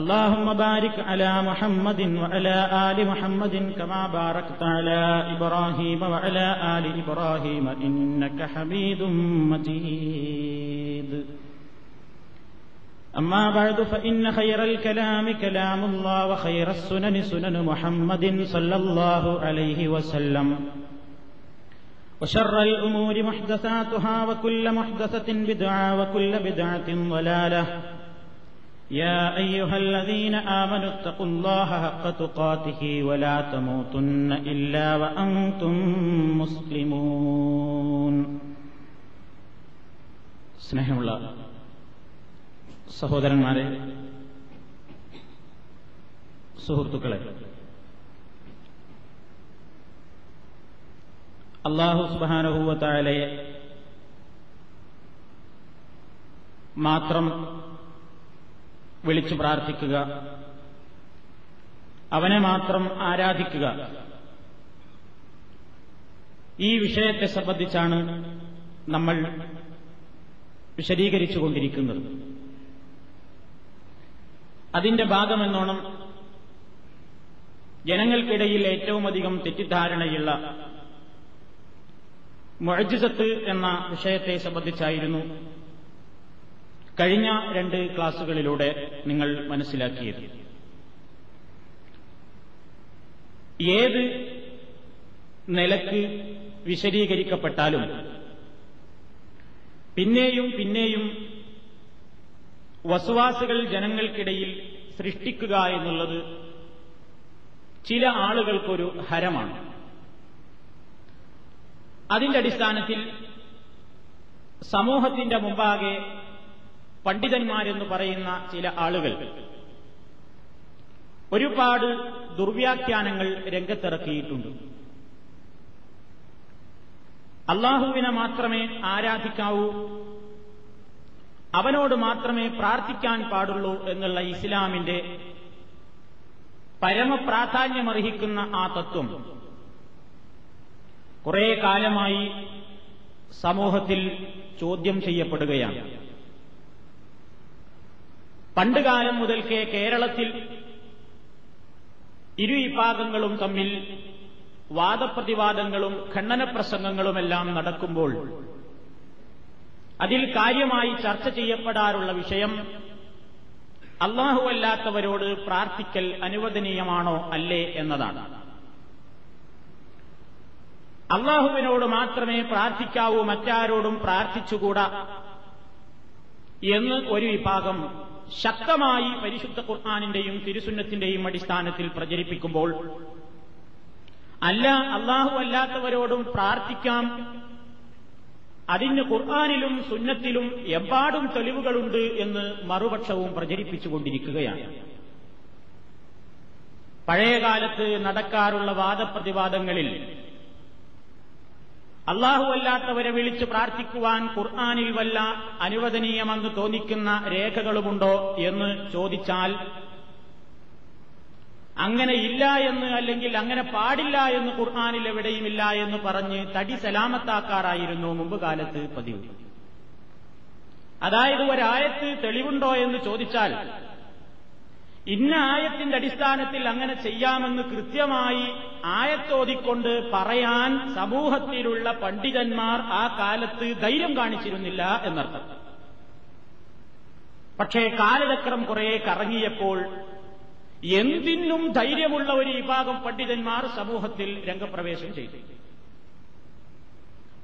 اللهم بارك على محمد وعلى آل محمد كما باركت على إبراهيم وعلى آل إبراهيم إنك حميد مجيد أما بعد فإن خير الكلام كلام الله وخير السنن سنن محمد صلى الله عليه وسلم وشر الأمور محدثاتها وكل محدثة بدعة وكل بدعة ضلالة يا أيها الذين آمنوا اتقوا الله حق تقاته ولا تموتن إلا وأنتم مسلمون സ്നേഹമുള്ള സഹോദരന്മാരെ, സുഹൃത്തുക്കളെ, അല്ലാഹു സുബ്ഹാനഹു വ തആലയെ മാത്രം വിളിച്ചു പ്രാർത്ഥിക്കുക, അവനെ മാത്രം ആരാധിക്കുക. ഈ വിഷയത്തെ സംബന്ധിച്ചാണ് നമ്മൾ വിശദീകരിച്ചുകൊണ്ടിരിക്കുന്നത്. അതിന്റെ ഭാഗമെന്നോണം ജനങ്ങൾക്കിടയിൽ ഏറ്റവുമധികം തെറ്റിദ്ധാരണയുള്ള മുഅ്ജിസത്ത് എന്ന വിഷയത്തെ സംബന്ധിച്ചായിരുന്നു കഴിഞ്ഞ രണ്ട് ക്ലാസുകളിലൂടെ നിങ്ങൾ മനസ്സിലാക്കിയത്. ഏത് നിലക്ക് വിശദീകരിക്കപ്പെട്ടാലും പിന്നെയും പിന്നെയും വസ്വാസുകൾ ജനങ്ങൾക്കിടയിൽ സൃഷ്ടിക്കുക എന്നുള്ളത് ചില ആളുകൾക്കൊരു ഹരമാണ്. അതിന്റെ അടിസ്ഥാനത്തിൽ സമൂഹത്തിന്റെ മുമ്പാകെ പണ്ഡിതന്മാരെന്ന് പറയുന്ന ചില ആളുകൾ ഒരുപാട് ദുർവ്യാഖ്യാനങ്ങൾ രംഗത്തിറക്കിയിട്ടുണ്ട്. അല്ലാഹുവിനെ മാത്രമേ ആരാധിക്കാവൂ, അവനോട് മാത്രമേ പ്രാർത്ഥിക്കാൻ പാടുള്ളൂ എന്നുള്ള ഇസ്ലാമിന്റെ പരമപ്രാധാന്യമർഹിക്കുന്ന ആ തത്വം കുറേ കാലമായി സമൂഹത്തിൽ ചോദ്യം ചെയ്യപ്പെടുകയാണ്. പണ്ടുകാലം മുതൽക്കേ കേരളത്തിൽ ഇരു വിഭാഗങ്ങളും തമ്മിൽ വാദപ്രതിവാദങ്ങളും ഖണ്ഡന പ്രസംഗങ്ങളുമെല്ലാം നടക്കുമ്പോൾ അതിൽ കാര്യമായി ചർച്ച ചെയ്യപ്പെടാറുള്ള വിഷയം അല്ലാഹുവല്ലാത്തവരോട് പ്രാർത്ഥിക്കൽ അനുവദനീയമാണോ അല്ലേ എന്നതാണ്. അല്ലാഹുവിനോട് മാത്രമേ പ്രാർത്ഥിക്കാവൂ, മറ്റാരോടും പ്രാർത്ഥിച്ചുകൂടാ എന്ന് ഒരു വിഭാഗം ശക്തമായി പരിശുദ്ധ ഖുർആനിന്റെയും തിരുസുന്നത്തിന്റെയും അടിസ്ഥാനത്തിൽ പ്രചരിപ്പിക്കുമ്പോൾ, അല്ല, അല്ലാഹു അല്ലാത്തവരോടും പ്രാർത്ഥിക്കാം, അതിന് ഖുർആനിലും സുന്നത്തിലും എമ്പാടും തെളിവുകളുണ്ട് എന്ന് മറുപക്ഷവും പ്രചരിപ്പിച്ചുകൊണ്ടിരിക്കുകയാണ്. പഴയകാലത്ത് നടക്കാറുള്ള വാദപ്രതിവാദങ്ങളിൽ അല്ലാഹു അല്ലാത്തവരെ വിളിച്ച് പ്രാർത്ഥിക്കുവാൻ ഖുർആനിൽ വല്ല അനുവദനീയമെന്ന് തോന്നിക്കുന്ന രേഖകളുമുണ്ടോ എന്ന് ചോദിച്ചാൽ, അങ്ങനെ ഇല്ല എന്ന്, അല്ലെങ്കിൽ അങ്ങനെ പാടില്ല എന്ന് ഖുർആനിൽ എവിടെയുമില്ല എന്ന് പറഞ്ഞ് തടി സലാമത്താക്കാറായിരുന്നു മുമ്പ് കാലത്ത് പതിവ്. അതായത്, ഒരായത്ത് തെളിവുണ്ടോ എന്ന് ചോദിച്ചാൽ ഇന്ന ആയത്തിന്റെ അടിസ്ഥാനത്തിൽ അങ്ങനെ ചെയ്യാമെന്ന് കൃത്യമായി ആയത്തോതിക്കൊണ്ട് പറയാൻ സമൂഹത്തിലുള്ള പണ്ഡിതന്മാർ ആ കാലത്ത് ധൈര്യം കാണിച്ചിരുന്നില്ല എന്നർത്ഥം. പക്ഷേ കാലചക്രം കുറെ കറങ്ങിയപ്പോൾ എന്തിനും ധൈര്യമുള്ള ഒരു വിഭാഗം പണ്ഡിതന്മാർ സമൂഹത്തിൽ രംഗപ്രവേശം ചെയ്തു.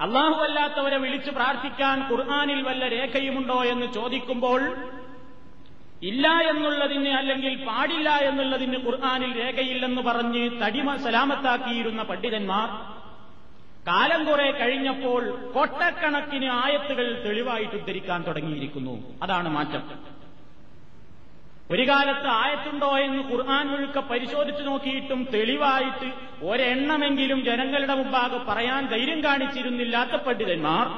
അല്ലാഹുവല്ലാത്തവരെ വിളിച്ചു പ്രാർത്ഥിക്കാൻ ഖുർആനിൽ വല്ല രേഖയുമുണ്ടോ എന്ന് ചോദിക്കുമ്പോൾ ഇല്ല എന്നുള്ളതിന് അല്ലെങ്കിൽ പാടില്ല എന്നുള്ളതിന് ഖുർആനിൽ രേഖയില്ലെന്ന് പറഞ്ഞ് തടിമ സലാമത്താക്കിയിരുന്ന പണ്ഡിതന്മാർ കാലം കുറെ കഴിഞ്ഞപ്പോൾ കോട്ടക്കണക്കിന് ആയത്തുകൾ തെളിവായിട്ട് ഉദ്ധരിക്കാൻ തുടങ്ങിയിരിക്കുന്നു. അതാണ് മാറ്റം. ഒരു കാലത്ത് ആയത്തുണ്ടോ എന്ന് ഖുർആൻ മുഴുക്ക പരിശോധിച്ചു നോക്കിയിട്ടും തെളിവായിട്ട് ഒരെണ്ണമെങ്കിലും ജനങ്ങളുടെ മുമ്പാകെ പറയാൻ ധൈര്യം കാണിച്ചിരുന്നില്ലാത്ത പണ്ഡിതന്മാർ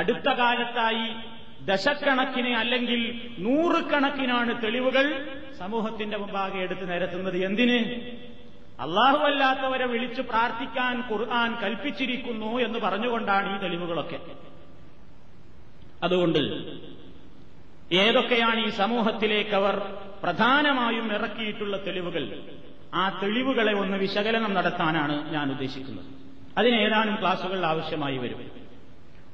അടുത്ത കാലത്തായി ദശക്കണക്കിന് അല്ലെങ്കിൽ നൂറുകണക്കിനാണ് തെളിവുകൾ സമൂഹത്തിന്റെ മുമ്പാകെ എടുത്തു നിരത്തുന്നത്. എന്തിന്? അല്ലാഹുവല്ലാത്തവരെ വിളിച്ചു പ്രാർത്ഥിക്കാൻ ഖുർആൻ കൽപ്പിച്ചിരിക്കുന്നു എന്ന് പറഞ്ഞുകൊണ്ടാണ് ഈ തെളിവുകളൊക്കെ. അതുകൊണ്ട് ഏതൊക്കെയാണ് ഈ സമൂഹത്തിലേക്ക് അവർ പ്രധാനമായും ഇറക്കിയിട്ടുള്ള തെളിവുകൾ, ആ തെളിവുകളെ ഒന്ന് വിശകലനം നടത്താനാണ് ഞാൻ ഉദ്ദേശിക്കുന്നത്. അതിന് ഏതാനും ക്ലാസുകൾ ആവശ്യമായി വരും.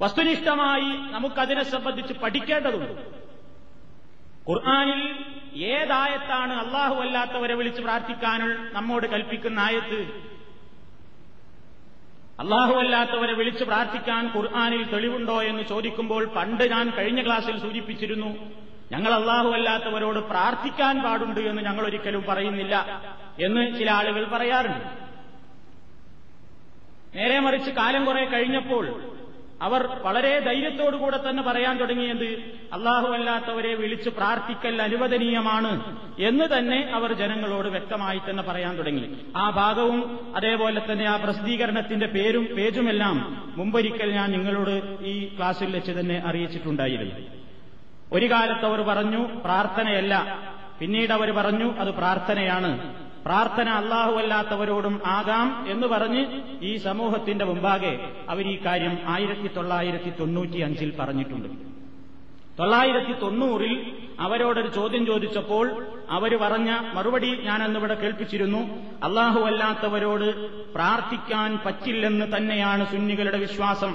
വസ്തുനിഷ്ഠമായി നമുക്കതിനെ സംബന്ധിച്ച് പഠിക്കേണ്ടതുണ്ട്. ഖുർആനിൽ ഏതായത്താണ് അല്ലാഹു അല്ലാത്തവരെ വിളിച്ച് പ്രാർത്ഥിക്കാനുള്ള നമ്മോട് കൽപ്പിക്കുന്ന ആയത്ത്? അല്ലാഹു അല്ലാത്തവരെ വിളിച്ച് പ്രാർത്ഥിക്കാൻ ഖുർആനിൽ തെളിവുണ്ടോ എന്ന് ചോദിക്കുമ്പോൾ പണ്ട് ഞാൻ കഴിഞ്ഞ ക്ലാസ്സിൽ സൂചിപ്പിച്ചിരുന്നു, ഞങ്ങൾ അല്ലാഹു അല്ലാത്തവരോട് പ്രാർത്ഥിക്കാൻ പാടുണ്ട് എന്ന് ഞങ്ങൾ ഒരിക്കലും പറയുന്നില്ല എന്ന് ചില ആളുകൾ പറയാറുണ്ട്. നേരെ മറിച്ച് കാലം കുറെ കഴിഞ്ഞപ്പോൾ അവർ വളരെ ധൈര്യത്തോടുകൂടെ തന്നെ പറയാൻ തുടങ്ങിയത് അല്ലാഹു അല്ലാത്തവരെ വിളിച്ച് പ്രാർത്ഥിക്കൽ അനുവദനീയമാണ് എന്ന് തന്നെ അവർ ജനങ്ങളോട് വ്യക്തമായി തന്നെ പറയാൻ തുടങ്ങി. ആ ഭാഗവും അതേപോലെ തന്നെ ആ പ്രസിദ്ധീകരണത്തിന്റെ പേരും പേജുമെല്ലാം മുമ്പൊരിക്കൽ ഞാൻ നിങ്ങളോട് ഈ ക്ലാസ്സിൽ വെച്ച് തന്നെ അറിയിച്ചിട്ടുണ്ടായിരുന്നു. ഒരു കാലത്ത് അവർ പറഞ്ഞു പ്രാർത്ഥനയല്ല, പിന്നീട് അവർ പറഞ്ഞു അത് പ്രാർത്ഥനയാണ്, പ്രാർത്ഥന അല്ലാഹു അല്ലാത്തവരോടും ആകാം എന്ന് പറഞ്ഞ് ഈ സമൂഹത്തിന്റെ മുമ്പാകെ അവർ ഈ കാര്യം 1995 പറഞ്ഞിട്ടുണ്ട്. 1990 അവരോടൊരു ചോദ്യം ചോദിച്ചപ്പോൾ അവർ പറഞ്ഞ മറുപടി ഞാനന്നിവിടെ കേൾപ്പിച്ചിരുന്നു. അല്ലാഹു അല്ലാത്തവരോട് പ്രാർത്ഥിക്കാൻ പറ്റില്ലെന്ന് തന്നെയാണ് സുന്നികളുടെ വിശ്വാസം.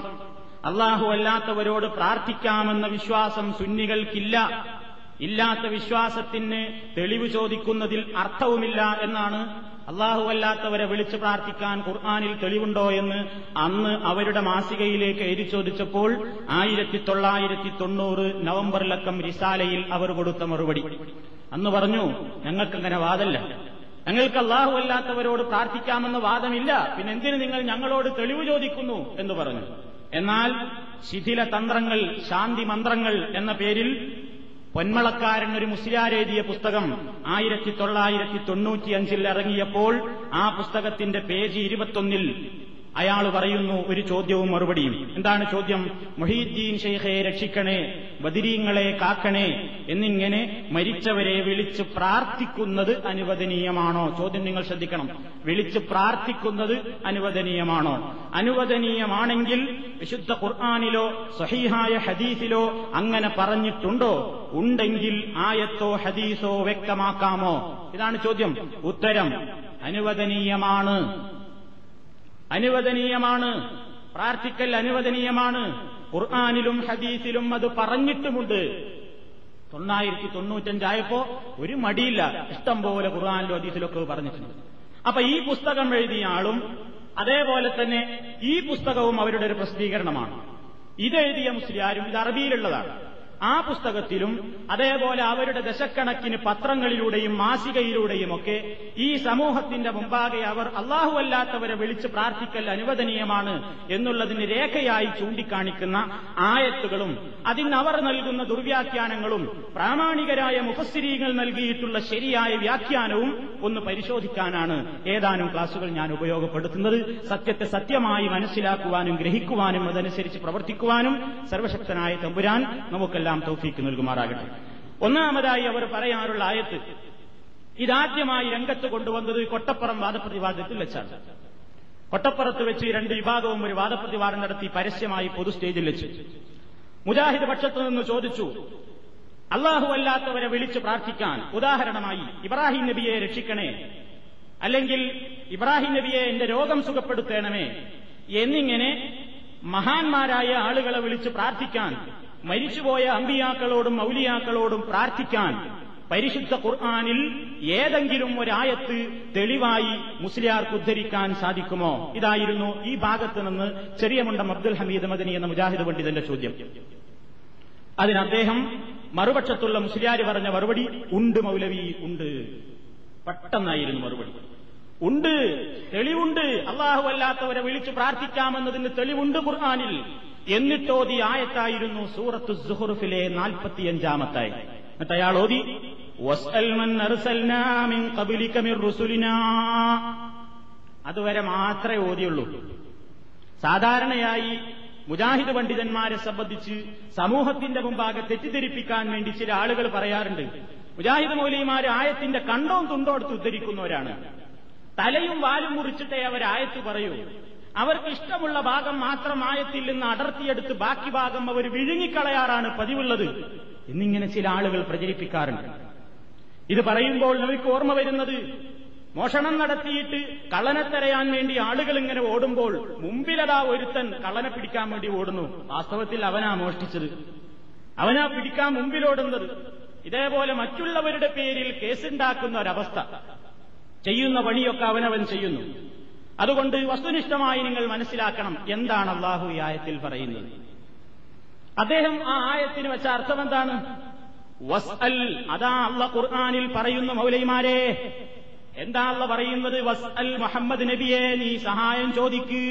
അല്ലാഹു അല്ലാത്തവരോട് പ്രാർത്ഥിക്കാമെന്ന വിശ്വാസം സുന്നികൾക്കില്ല. ഇല്ലാത്ത വിശ്വാസത്തിന് തെളിവ് ചോദിക്കുന്നതിൽ അർത്ഥവുമില്ല എന്നാണ് അല്ലാഹു അല്ലാത്തവരെ വിളിച്ചു പ്രാർത്ഥിക്കാൻ ഖുർആനിൽ തെളിവുണ്ടോ എന്ന് അന്ന് അവരുടെ മാസികയിലേക്ക് എഴുതി ചോദിച്ചപ്പോൾ 1990 നവംബറിലക്കം റിസാലയിൽ അവർ കൊടുത്ത മറുപടി അന്ന് പറഞ്ഞു, ഞങ്ങൾക്കങ്ങനെ വാദമില്ല, ഞങ്ങൾക്ക് അല്ലാഹു അല്ലാത്തവരോട് പ്രാർത്ഥിക്കാമെന്ന വാദമില്ല, പിന്നെന്തിന് നിങ്ങൾ ഞങ്ങളോട് തെളിവ് ചോദിക്കുന്നു എന്ന് പറഞ്ഞു. എന്നാൽ ശിഥില തന്ത്രങ്ങൾ, ശാന്തി മന്ത്രങ്ങൾ എന്ന പേരിൽ പൊന്മളക്കാരൻ ഒരു മുസ്ലിയാരെഴുതിയ പുസ്തകം 1995 ഇറങ്ങിയപ്പോൾ ആ പുസ്തകത്തിന്റെ പേജ് 21 അയാൾ പറയുന്നു ഒരു ചോദ്യവും മറുപടിയും. എന്താണ് ചോദ്യം? മുഹീദ്ദീൻ ശൈഖെ രക്ഷിക്കണേ, ബദരീങ്ങളെ കാക്കണേ എന്നിങ്ങനെ മരിച്ചവരെ വിളിച്ച് പ്രാർത്ഥിക്കുന്നത് അനുവദനീയമാണോ? ചോദ്യം നിങ്ങൾ ശ്രദ്ധിക്കണം. വിളിച്ച് പ്രാർത്ഥിക്കുന്നത് അനുവദനീയമാണോ? അനുവദനീയമാണെങ്കിൽ വിശുദ്ധ ഖുർആനിലോ സ്വഹീഹായ ഹദീസിലോ അങ്ങനെ പറഞ്ഞിട്ടുണ്ടോ? ഉണ്ടെങ്കിൽ ആയത്തോ ഹദീസോ വ്യക്തമാക്കാമോ? ഇതാണ് ചോദ്യം. ഉത്തരം അനുവദനീയമാണ്. അനുവദനീയമാണ്, പ്രാർത്ഥിക്കൽ അനുവദനീയമാണ്. ഖുർആനിലും ഹദീസിലും അത് പറഞ്ഞിട്ടുമുണ്ട്. 1995 ഒരു മടിയില്ല, ഇഷ്ടം പോലെ ഖുർആനിലും ഹദീസിലൊക്കെ പറഞ്ഞിട്ടുണ്ട്. അപ്പൊ ഈ പുസ്തകം എഴുതിയ ആളും അതേപോലെ തന്നെ ഈ പുസ്തകവും അവരുടെ ഒരു പ്രസിദ്ധീകരണമാണ്. ഇതെഴുതിയ മുസ്ലിയാരും, ഇത് അറബിയിലുള്ളതാണ്, ആ പുസ്തകത്തിലും അതേപോലെ അവരുടെ ദശക്കണക്കിന് പത്രങ്ങളിലൂടെയും മാസികയിലൂടെയുമൊക്കെ ഈ സമൂഹത്തിന്റെ മുമ്പാകെ അവർ അല്ലാഹു അല്ലാത്തവരെ വിളിച്ച് പ്രാർത്ഥിക്കൽ അനുവദനീയമാണ് എന്നുള്ളതിന് രേഖയായി ചൂണ്ടിക്കാണിക്കുന്ന ആയത്തുകളും അതിനവർ നൽകുന്ന ദുർവ്യാഖ്യാനങ്ങളും പ്രാമാണികരായ മുഫസ്സിരീങ്ങൾ നൽകിയിട്ടുള്ള ശരിയായ വ്യാഖ്യാനവും ഒന്ന് പരിശോധിക്കാനാണ് ഏതാനും ക്ലാസുകൾ ഞാൻ ഉപയോഗപ്പെടുത്തുന്നത്. സത്യത്തെ സത്യമായി മനസ്സിലാക്കുവാനും ഗ്രഹിക്കുവാനും അതനുസരിച്ച് പ്രവർത്തിക്കുവാനും സർവശക്തനായ തമ്പുരാൻ നമുക്കെല്ലാം തൗഫീക്ക് നൽകുമാറാകട്ടെ. ഒന്നാമതായി അവർ പറയാനുള്ള ആയത്ത്, ഇതാദ്യമായി രംഗത്ത് കൊണ്ടുവന്നത് കൊട്ടപ്പുറം വാദപ്രതിവാദത്തിൽ വെച്ചാണ്. കൊട്ടപ്പുറത്ത് വെച്ച് രണ്ട് വിഭാഗവും ഒരു വാദപ്രതിവാദം നടത്തി, പരസ്യമായി പൊതു സ്റ്റേജിൽ വെച്ച്. മുജാഹിദ് പക്ഷത്ത് നിന്ന് ചോദിച്ചു, അല്ലാഹു അല്ലാത്തവരെ വിളിച്ച് പ്രാർത്ഥിക്കാൻ ഉദാഹരണമായി ഇബ്രാഹിം നബിയെ രക്ഷിക്കണേ, അല്ലെങ്കിൽ ഇബ്രാഹിം നബിയെ എന്റെ രോഗം സുഖപ്പെടുത്തേണമേ എന്നിങ്ങനെ മഹാന്മാരായ ആളുകളെ വിളിച്ച് പ്രാർത്ഥിക്കാൻ, മരിച്ചുപോയ അമ്പിയാക്കളോടും മൗലിയാക്കളോടും പ്രാർത്ഥിക്കാൻ പരിശുദ്ധ ഖുർആനിൽ ഏതെങ്കിലും ഒരായത്ത് തെളിവായി മുസ്ലിയാർക്ക് ഉദ്ധരിക്കാൻ സാധിക്കുമോ? ഇതായിരുന്നു ഈ ഭാഗത്ത് നിന്ന് ചെറിയ മുണ്ടം അബ്ദുൽ ഹമീദ് മദനി എന്ന മുജാഹിദ് പണ്ഡിതന്റെ ചോദ്യം. അതിന് അദ്ദേഹം മറുപക്ഷത്തുള്ള മുസ്ലിയാർ പറഞ്ഞ മറുപടി, ഉണ്ട് മൗലവി ഉണ്ട്. പെട്ടെന്നായിരുന്നു മറുപടി. ഉണ്ട്, തെളിവുണ്ട്. അള്ളാഹു അല്ലാത്തവരെ വിളിച്ചു പ്രാർത്ഥിക്കാമെന്നതിന് തെളിവുണ്ട് ഖുർആനിൽ. എന്നിട്ടോതി ആയത്തായിരുന്നു സൂറത്തു സുഹുറുഫിലെ 45-ാമത്തായി. എന്നിട്ട് അയാൾ ഓതി, അതുവരെ മാത്രമേ ഓതിയുള്ളൂ. സാധാരണയായി മുജാഹിദ് പണ്ഡിതന്മാരെ സംബന്ധിച്ച് സമൂഹത്തിന്റെ മുമ്പാകെ തെറ്റിദ്ധരിപ്പിക്കാൻ വേണ്ടി ചില ആളുകൾ പറയാറുണ്ട്, മുജാഹിദ് മൗലവിമാർ ആയത്തിന്റെ കണ്ടോം തുണ്ടോ എടുത്ത് ഉദ്ധരിക്കുന്നവരാണ്, തലയും വാലും മുറിച്ചിട്ടേ അവരായത്ത് പറയൂ, അവർക്ക് ഇഷ്ടമുള്ള ഭാഗം മാത്രം ആയത്തിൽ നിന്ന് അടർത്തിയെടുത്ത് ബാക്കി ഭാഗം അവർ വിഴുങ്ങിക്കളയാറാണ് പതിവുള്ളത് എന്നിങ്ങനെ ചില ആളുകൾ പ്രചരിപ്പിക്കാറുണ്ട്. ഇത് പറയുമ്പോൾ നമുക്ക് ഓർമ്മ വരുന്നത്, മോഷണം നടത്തിയിട്ട് കള്ളനെ തെരയാൻ വേണ്ടി ആളുകൾ ഇങ്ങനെ ഓടുമ്പോൾ മുമ്പിലതാ ഒരുത്തൻ കള്ളനെ പിടിക്കാൻ വേണ്ടി ഓടുന്നു. വാസ്തവത്തിൽ അവനാ മോഷ്ടിച്ചത്, അവനാ പിടിക്കാൻ മുമ്പിലോടുന്നത്. ഇതേപോലെ മറ്റുള്ളവരുടെ പേരിൽ കേസുണ്ടാക്കുന്ന ഒരവസ്ഥ, ചെയ്യുന്ന പണിയൊക്കെ അവനവൻ ചെയ്യുന്നു. അതുകൊണ്ട് വസ്തുനിഷ്ഠമായി നിങ്ങൾ മനസ്സിലാക്കണം എന്താണ് അള്ളാഹു ഈ ആയത്തിൽ പറയുന്നത്. അദ്ദേഹം ആ ആയത്തിന് വെച്ച അർത്ഥം എന്താണ്? വസ്അൽ, അതാ അള്ളാഹു ഖുർആനിൽ പറയുന്ന മൗലൈമാരെ എന്താ അള്ളാഹു പറയുന്നത്? വസ്അൽ മുഹമ്മദ് നബിയെ, നീ സഹായം ചോദിക്ക്.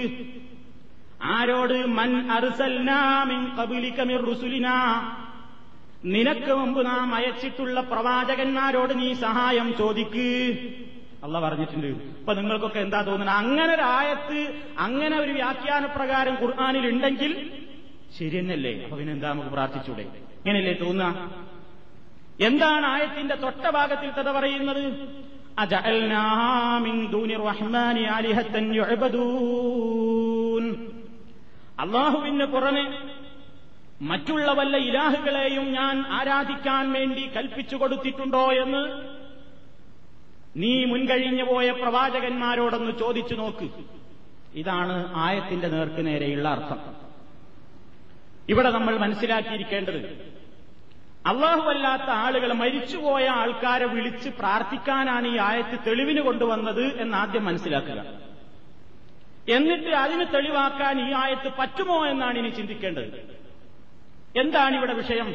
ആരോട്? മൻ അർസൽനാ മിൻ ഖബ്ലിക മിർ റുസുലിനാ, നിനക്ക് മുമ്പ് നാം അയച്ചിട്ടുള്ള പ്രവാചകന്മാരോട് നീ സഹായം ചോദിക്ക്. അള്ളാഹ് പറഞ്ഞിട്ടുണ്ട്. ഇപ്പൊ നിങ്ങൾക്കൊക്കെ എന്താ തോന്നുന്നത്? അങ്ങനെ ഒരു ആയത്ത്, അങ്ങനെ ഒരു വ്യാഖ്യാന പ്രകാരം ഖുർആനിൽ ഉണ്ടെങ്കിൽ ശരി എന്നല്ലേ? അപ്പൊ പിന്നെന്താ നമുക്ക് പ്രാർത്ഥിച്ചൂടെ? ഇങ്ങനെയല്ലേ തോന്നുക? എന്താണ് ആയത്തിന്റെ തൊട്ട ഭാഗത്തിൽ കഥ പറയുന്നത്? അജഅൽനാ മിൻ ദൂനി റഹ്മാനി ആലിഹത്തൻ യുഅബദൂൻ, അള്ളാഹുവിന് പുറമെ മറ്റുള്ള വല്ല ഇലാഹുകളെയും ഞാൻ ആരാധിക്കാൻ വേണ്ടി കൽപ്പിച്ചു കൊടുത്തിട്ടുണ്ടോ എന്ന് നീ മുൻകഴിഞ്ഞു പോയ പ്രവാചകന്മാരോടൊന്ന് ചോദിച്ചു നോക്ക്. ഇതാണ് ആയത്തിന്റെ നേർക്ക് നേരെയുള്ള അർത്ഥം. ഇവിടെ നമ്മൾ മനസ്സിലാക്കിയിരിക്കേണ്ടത്, അല്ലാഹുവല്ലാത്ത ആളുകൾ, മരിച്ചുപോയ ആൾക്കാരെ വിളിച്ച് പ്രാർത്ഥിക്കാനാണ് ഈ ആയത്ത് തെളിവിന് കൊണ്ടുവന്നത് എന്നാദ്യം മനസ്സിലാക്കുക. എന്നിട്ട് അതിന് തെളിവാക്കാൻ ഈ ആയത്ത് പറ്റുമോ എന്നാണ് ഇനി ചിന്തിക്കേണ്ടത്. എന്താണ് ഇവിടെ വിഷയം?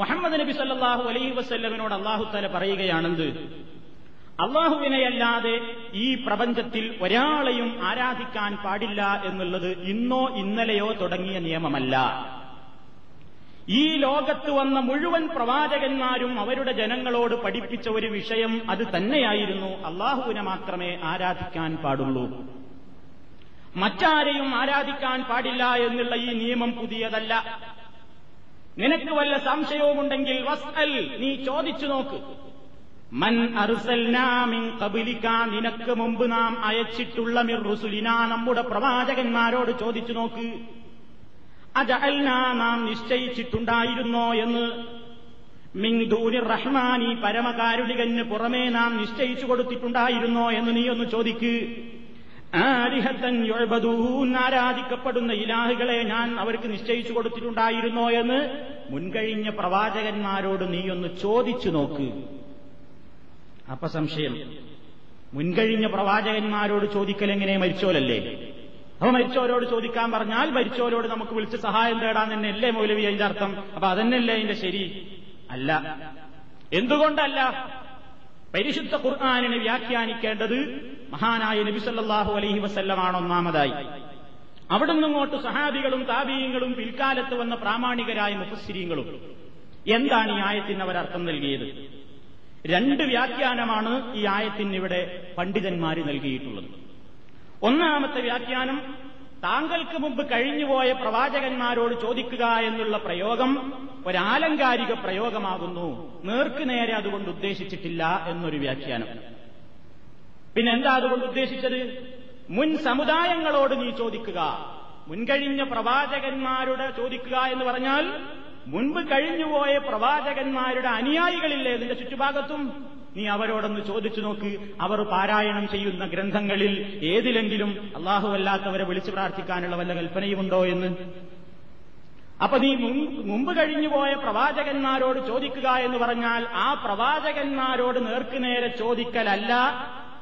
മുഹമ്മദ് നബി സല്ലല്ലാഹു അലൈഹി വസല്ലമയോട് അല്ലാഹു തആല പറയുകയാണെന്ന്, അള്ളാഹുവിനെയല്ലാതെ ഈ പ്രപഞ്ചത്തിൽ ഒരാളെയും ആരാധിക്കാൻ പാടില്ല എന്നുള്ളത് ഇന്നോ ഇന്നലെയോ തുടങ്ങിയ നിയമമല്ല. ഈ ലോകത്ത് വന്ന മുഴുവൻ പ്രവാചകന്മാരും അവരുടെ ജനങ്ങളോട് പഠിപ്പിച്ച ഒരു വിഷയം അത് തന്നെയായിരുന്നു, അള്ളാഹുവിനെ മാത്രമേ ആരാധിക്കാൻ പാടുള്ളൂ, മറ്റാരെയും ആരാധിക്കാൻ പാടില്ല എന്നുള്ള ഈ നിയമം പുതിയതല്ല. നിനക്ക് വല്ല സംശയവുമുണ്ടെങ്കിൽ വസ്അൽ, നീ ചോദിച്ചു നോക്ക്. മൻ അർസൽനാ മിൻ ഖബ്ലിക, നിനക്ക് മുമ്പ് നാം അയച്ചിട്ടുള്ള മിർ റുസുലിനാ, നമ്മുടെ പ്രവാചകന്മാരോട് ചോദിച്ചു നോക്ക്. അജഅൽനാ, നാം നിശ്ചയിച്ചിട്ടുണ്ടായിരുന്നോ എന്ന്, മിൻ ദൂനിർ റഹ്മാനി, പരമകാരുണികന് പുറമേ നാം നിശ്ചയിച്ചു കൊടുത്തിട്ടുണ്ടായിരുന്നോ എന്ന് നീ ഒന്ന് ചോദിക്ക്. ആലിഹത്തൻ യുഅബദൂൻ, ആരാധിക്കപ്പെടുന്ന ഇലാഹുകളെ ഞാൻ അവർക്ക് നിശ്ചയിച്ചു കൊടുത്തിട്ടുണ്ടായിരുന്നോ എന്ന് മുൻകഴിഞ്ഞ പ്രവാചകന്മാരോട് നീ ഒന്ന് ചോദിച്ചു നോക്ക്. അപ്പൊ സംശയം, മുൻകഴിഞ്ഞ പ്രവാചകന്മാരോട് ചോദിക്കലെങ്ങനെ? മരിച്ചോലല്ലേ? അപ്പൊ മരിച്ചോരോട് ചോദിക്കാൻ പറഞ്ഞാൽ മരിച്ചോരോട് നമുക്ക് വിളിച്ച് സഹായം തേടാൻ തന്നെയല്ലേ മൗലവി അതിന്റെ അർത്ഥം? അപ്പൊ അതന്നെയല്ലേ അതിന്റെ ശരി? അല്ല. എന്തുകൊണ്ടല്ല? പരിശുദ്ധ ഖുർആനിനെ വ്യാഖ്യാനിക്കേണ്ടത് മഹാനായ നബി സല്ലല്ലാഹു അലൈഹി വസല്ലമാണ് ഒന്നാമതായി. അവിടെ നിന്നിങ്ങോട്ട് സഹാബികളും താബീഈങ്ങളും പിൽക്കാലത്ത് വന്ന പ്രാമാണികരായ മുഫസ്സിരീങ്ങളും എന്താണ് ഈ ആയത്തിന് അവരർത്ഥം നൽകിയത്? രണ്ട് വ്യാഖ്യാനമാണ് ഈ ആയത്തിന് ഇവിടെ പണ്ഡിതന്മാർ നൽകിയിട്ടുള്ളത്. ഒന്നാമത്തെ വ്യാഖ്യാനം, താങ്കൾക്ക് മുമ്പ് കഴിഞ്ഞുപോയ പ്രവാചകന്മാരോട് ചോദിക്കുക എന്നുള്ള പ്രയോഗം ഒരാലങ്കാരിക പ്രയോഗമാകുന്നു, നേർക്ക് നേരെ അതുകൊണ്ട് ഉദ്ദേശിച്ചിട്ടില്ല എന്നൊരു വ്യാഖ്യാനം. പിന്നെന്താ അതുകൊണ്ട് ഉദ്ദേശിച്ചത്? മുൻ സമുദായങ്ങളോട് നീ ചോദിക്കുക. മുൻകഴിഞ്ഞ പ്രവാചകന്മാരോട് ചോദിക്കുക എന്ന് പറഞ്ഞാൽ മുൻപ് കഴിഞ്ഞുപോയ പ്രവാചകന്മാരുടെ അനുയായികളില്ലേ നിന്റെ ചുറ്റുഭാഗത്തും? നീ അവരോടൊന്ന് ചോദിച്ചു നോക്ക്. അവർ പാരായണം ചെയ്യുന്ന ഗ്രന്ഥങ്ങളിൽ ഏതിലെങ്കിലും അല്ലാഹുവല്ലാത്തവരെ വിളിച്ചു പ്രാർത്ഥിക്കാനുള്ള വല്ല കൽപ്പനയുമുണ്ടോ എന്ന്. അപ്പൊ നീ മുമ്പ് കഴിഞ്ഞുപോയ പ്രവാചകന്മാരോട് ചോദിക്കുക എന്ന് പറഞ്ഞാൽ ആ പ്രവാചകന്മാരോട് നേർക്കുനേരെ ചോദിക്കലല്ല,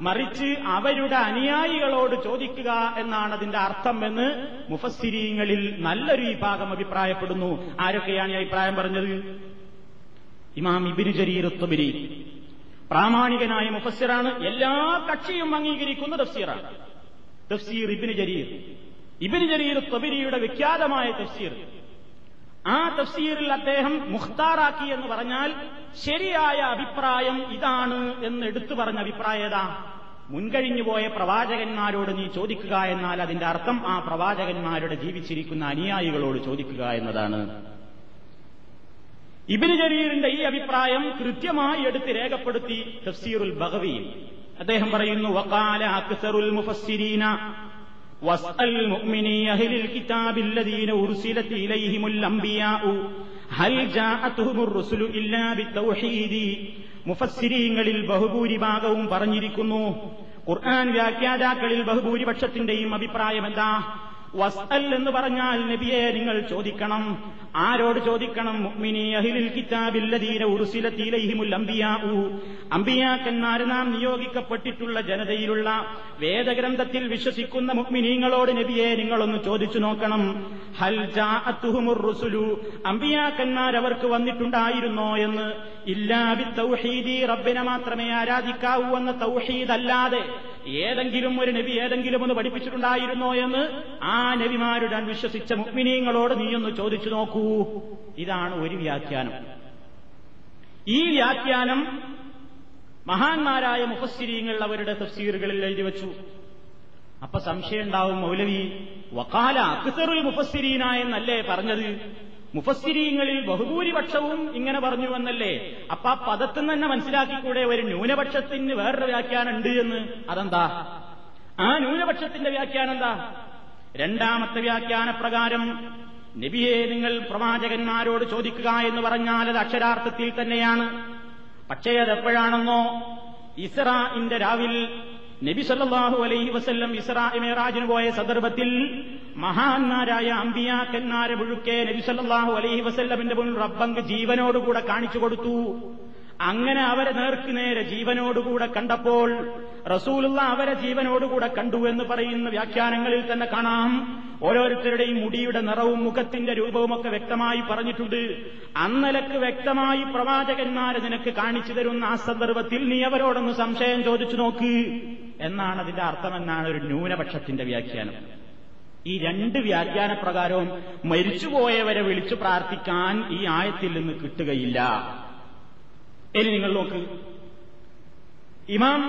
മറിച്ച് അവരുടെ അനുയായികളോട് ചോദിക്കുക എന്നാണ് അതിന്റെ അർത്ഥം എന്ന് മുഫസ്സിരീങ്ങളിൽ നല്ലൊരു വിഭാഗം അഭിപ്രായപ്പെടുന്നു. ആരൊക്കെയാണ് ഈ അഭിപ്രായം പറഞ്ഞത്? ഇമാം ഇബ്നു ജരീർ അത്തൊബരി പ്രാമാണികനായ മുഫസ്സിറാണ്, എല്ലാ കക്ഷിയും അംഗീകരിക്കുന്ന തഫ്സീറാണ്. തഫ്സീർ ഇബ്നു ജരീർ അത്തൊബരിയുടെ വിഖ്യാതമായ തഫ്സീർ. ആ തഫ്സീറിൽ അദ്ദേഹം മുഖ്താറാക്കി എന്ന് പറഞ്ഞാൽ ശരിയായ അഭിപ്രായം ഇതാണ് എന്ന് എടുത്തു പറഞ്ഞ അഭിപ്രായം ഏതാ? മുൻകഴിഞ്ഞുപോയ പ്രവാചകന്മാരോട് നീ ചോദിക്കുക എന്നാൽ അതിന്റെ അർത്ഥം ആ പ്രവാചകന്മാരുടെ ജീവിച്ചിരിക്കുന്ന അനുയായികളോട് ചോദിക്കുക എന്നതാണ്. ഇബ്നു ജരീറിന്റെ ഈ അഭിപ്രായം കൃത്യമായി എടുത്ത് രേഖപ്പെടുത്തി തഫ്സീറുൽ ബഗവി. അദ്ദേഹം പറയുന്നു, വഖാല അക്സറുൽ മുഫസ്സിരീന വസ്അൽ മുഅ്മിനി അഹ്ലിൽ കിതാബില്ലദീന ഉർസിലത ഇലൈഹിമുൽ അംബിയാഉ ഹൽ ജാഅതുഹുർ റസൂലു ഇല്ലാ ബിത്തൗഹീദി. മുഫസ്സിരീങ്ങളിൽ ബഹുഭൂരിഭാഗവും പറഞ്ഞിരിക്കുന്നു, ഖുർആൻ വ്യാഖ്യാതാക്കളിൽ ബഹുഭൂരിപക്ഷത്തിന്റെയും അഭിപ്രായം എന്താ? വസ്അൽ എന്ന് പറഞ്ഞാൽ നബിയെ നിങ്ങൾ ചോദിക്കണം. ആരോട് ചോദിക്കണം? മുഅ്മിനി അഹ്ലിൽ കിതാബില്ലദീന ഉർസിലത ഇലൈഹിമുൽ അംബിയാഉ. അമ്പിയാക്കന്മാർ നാം നിയോഗിക്കപ്പെട്ടിട്ടുള്ള ജനതയിലുള്ള വേദഗ്രന്ഥത്തിൽ വിശ്വസിക്കുന്ന മുഅ്മിനീങ്ങളോട് നബിയെ നിങ്ങളൊന്ന് ചോദിച്ചു നോക്കണം. ഹൽ ജാഅതുഹുർ റസൂലു, അമ്പിയാക്കന്മാർ അവർക്ക് വന്നിട്ടുണ്ടായിരുന്നോ എന്ന്. ഇല്ലാ ബിത്തൗഹീദി, റബ്ബിനെ മാത്രമേ ആരാധിക്കാവൂ എന്ന തൗഹീദ് അല്ലാതെ ഏതെങ്കിലും ഒരു നബി ഏതെങ്കിലും ഒന്ന് പഠിപ്പിച്ചിട്ടുണ്ടായിരുന്നോ എന്ന് ആ നബിമാരുടെ വിശ്വസിച്ച മുഅ്മിനീങ്ങളോട് നീയൊന്ന് ചോദിച്ചു നോക്കൂ. ഇതാണ് ഒരു വ്യാഖ്യാനം. ഈ വ്യാഖ്യാനം മഹാന്മാരായ മുഫസ്സിരീങ്ങൾ അവരുടെ തഫ്സീറുകളിൽ എഴുതി വെച്ചു. അപ്പൊ സംശയം ഉണ്ടാവും, മൗലവി വഖാല അക്സറുൽ മുഫസ്സിരീന എന്നല്ലേ പറഞ്ഞത്? മുഫസ്സിരീങ്ങളിൽ ബഹുഭൂരിപക്ഷവും ഇങ്ങനെ പറഞ്ഞു എന്നല്ലേ? അപ്പൊ ആ പദത്തിൽ തന്നെ മനസ്സിലാക്കിക്കൂടെ ഒരു ന്യൂനപക്ഷത്തിന് വേറൊരു വ്യാഖ്യാനം ഉണ്ട് എന്ന്? അതെന്താ? ആ ന്യൂനപക്ഷത്തിന്റെ വ്യാഖ്യാനം എന്താ? രണ്ടാമത്തെ വ്യാഖ്യാന പ്രകാരം നബിയെ നിങ്ങൾ പ്രവാചകന്മാരോട് ചോദിക്കുക എന്ന് പറഞ്ഞാൽ അത് അക്ഷരാർത്ഥത്തിൽ തന്നെയാണ്. പക്ഷേ അതെപ്പോഴാണെന്നോ? ഇസ്റാഇന്റെ രാവിൽ നബി സല്ലല്ലാഹു അലൈഹി വസല്ലം ഇസ്റാഇ മിഅ്റാജിന് പോയ സന്ദർഭത്തിൽ മഹാന്മാരായ അമ്പിയാക്കന്മാരെ മുഴുക്കെ നബി സല്ലല്ലാഹു അലൈഹി വസല്ലമിന്റെ മുന്നിൽ റബ്ബങ്ക് ജീവനോടുകൂടെ കാണിച്ചു കൊടുത്തു. അങ്ങനെ അവരെ നേർക്കുനേരെ ജീവനോടുകൂടെ കണ്ടപ്പോൾ റസൂലുള്ള അവരെ ജീവനോടുകൂടെ കണ്ടു എന്ന് പറയുന്ന വ്യാഖ്യാനങ്ങളിൽ തന്നെ കാണാം. ഓരോരുത്തരുടെയും മുടിയുടെ നിറവും മുഖത്തിന്റെ രൂപവുമൊക്കെ വ്യക്തമായി പറഞ്ഞിട്ടുണ്ട്. അന്നലക്ക് വ്യക്തമായി പ്രവാചകന്മാരെ നിനക്ക് കാണിച്ചു തരുന്ന ആ സന്ദർഭത്തിൽ നീ അവരോടൊന്ന് സംശയം ചോദിച്ചു നോക്ക് എന്നാണ് അതിന്റെ അർത്ഥമെന്നാണ് ഒരു ന്യൂനപക്ഷത്തിന്റെ വ്യാഖ്യാനം. ഈ രണ്ട് വ്യാഖ്യാന പ്രകാരവും മരിച്ചുപോയവരെ വിളിച്ചു പ്രാർത്ഥിക്കാൻ ഈ ആയത്തിൽ നിന്ന് കിട്ടുകയില്ല. ഇനി നിങ്ങൾ നോക്ക്, ഇമാം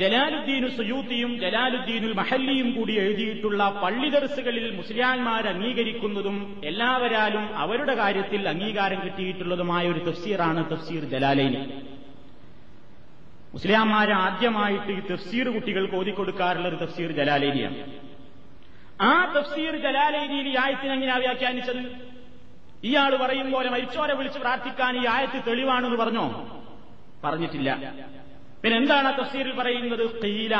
ജലാലുദ്ദീനു സുയൂത്തിയും ജലാലുദ്ദീനുൽ മഹല്ലിയും കൂടി എഴുതിയിട്ടുള്ള പള്ളി ദർസുകളിൽ മുസ്ലിയാന്മാർ അംഗീകരിക്കുന്നതും എല്ലാവരാലും അവരുടെ കാര്യത്തിൽ അംഗീകാരം കിട്ടിയിട്ടുള്ളതുമായ ഒരു തഫ്സീറാണ് തഫ്സീർ ജലാലൈനി. മുസ്ലിയാന്മാരെ ആദ്യമായിട്ട് ഈ തഫ്സീർ കുട്ടികൾക്ക് ഓതിക്കൊടുക്കാറുള്ള ഒരു തഫ്സീർ ജലാലൈനിയാണ്. ആ തഫ്സീർ ജലാലൈനിയിൽ ഈ ആയത്തിനെ എങ്ങനെയാ വ്യാഖ്യാനിച്ചത്? ഇയാൾ പറയും പോലെ മരിച്ചോരെ വിളിച്ച് പ്രാർത്ഥിക്കാൻ ഈ ആയത്ത് തെളിവാണെന്ന് പറഞ്ഞോ? പറഞ്ഞിട്ടില്ല. പിന്നെ എന്താണ് തഫ്സീറിൽ പറയുന്നത്? ഖീല,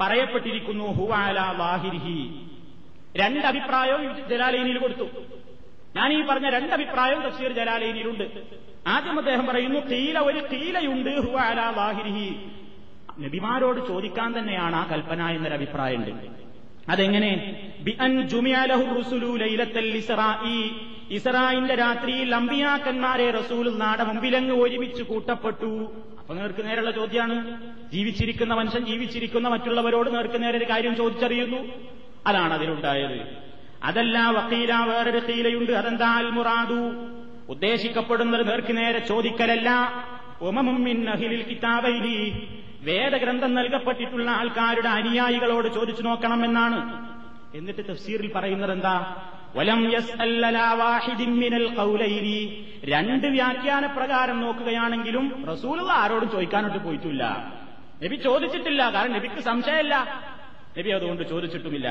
പറയപ്പെട്ടിരിക്കുന്നു, ഹുവ അലാ ളാഹിരിഹി. രണ്ടഭിപ്രായവും ജലാലൈനിയിൽ കൊടുത്തു. ഞാൻ ഈ പറഞ്ഞ രണ്ടഭിപ്രായവും തഫ്സീർ ജലാലൈനിയിലുണ്ട്. ആദ്യം അദ്ദേഹം പറയുന്നു ഖീല, ഒരു ഖീലയുണ്ട്, ഹുവ അലാ ളാഹിരിഹി, നബിമാരോട് ചോദിക്കാൻ തന്നെയാണ് ആ കൽപ്പന എന്നൊരു അഭിപ്രായമുണ്ട്. അതെങ്ങനെ? ബി അൻ ജുമിഅ ലഹു റുസുലു ലൈലത്തൽ ഇസ്റാഇ, ഇസ്രായിന്റെ രാത്രിയിൽ അമ്പിയാക്കന്മാരെ റസൂലുള്ളാഹിയുടെ മുമ്പിലങ്ങ് ഒരുമിച്ച് കൂട്ടപ്പെട്ടു. അപ്പൊ നേർക്ക് നേരെയുള്ള ചോദ്യമാണ്. ജീവിച്ചിരിക്കുന്ന മനുഷ്യൻ ജീവിച്ചിരിക്കുന്ന മറ്റുള്ളവരോട് നേർക്ക് നേരെ ഒരു കാര്യം ചോദിച്ചറിയുന്നു, അതാണ് അതിലുണ്ടായത്. അതല്ല വഖീല, വേറൊരു ഖീലയുണ്ട്. അതെന്താ? അൽ മുറാദു, ഉദ്ദേശിക്കപ്പെടുന്നത് നേർക്ക് നേരെ ചോദിക്കലല്ല, ഉമമും മിൻ അഹ്ലിൽ കിതാബൈനി, വേദഗ്രന്ഥം നൽകപ്പെട്ടിട്ടുള്ള ആൾക്കാരുടെ അനുയായികളോട് ചോദിച്ചു നോക്കണം എന്നാണ്. എന്നിട്ട് തഫ്സീറിൽ പറയുന്നത് എന്താ? വലം യസ്അൽ അലാ വാഹിദിൻ മിനൽ ഖൗലൈനി. രണ്ട് വ്യാഖ്യാന പ്രകാരം നോക്കുകയാണെങ്കിലും റസൂലുള്ള ആരോടും ചോദിക്കാനോട്ട് പോയിട്ടില്ല. നബി ചോദിച്ചിട്ടില്ല, കാരണം നബിക്ക് സംശയമില്ല, നബി അതുകൊണ്ട് ചോദിച്ചിട്ടുമില്ല.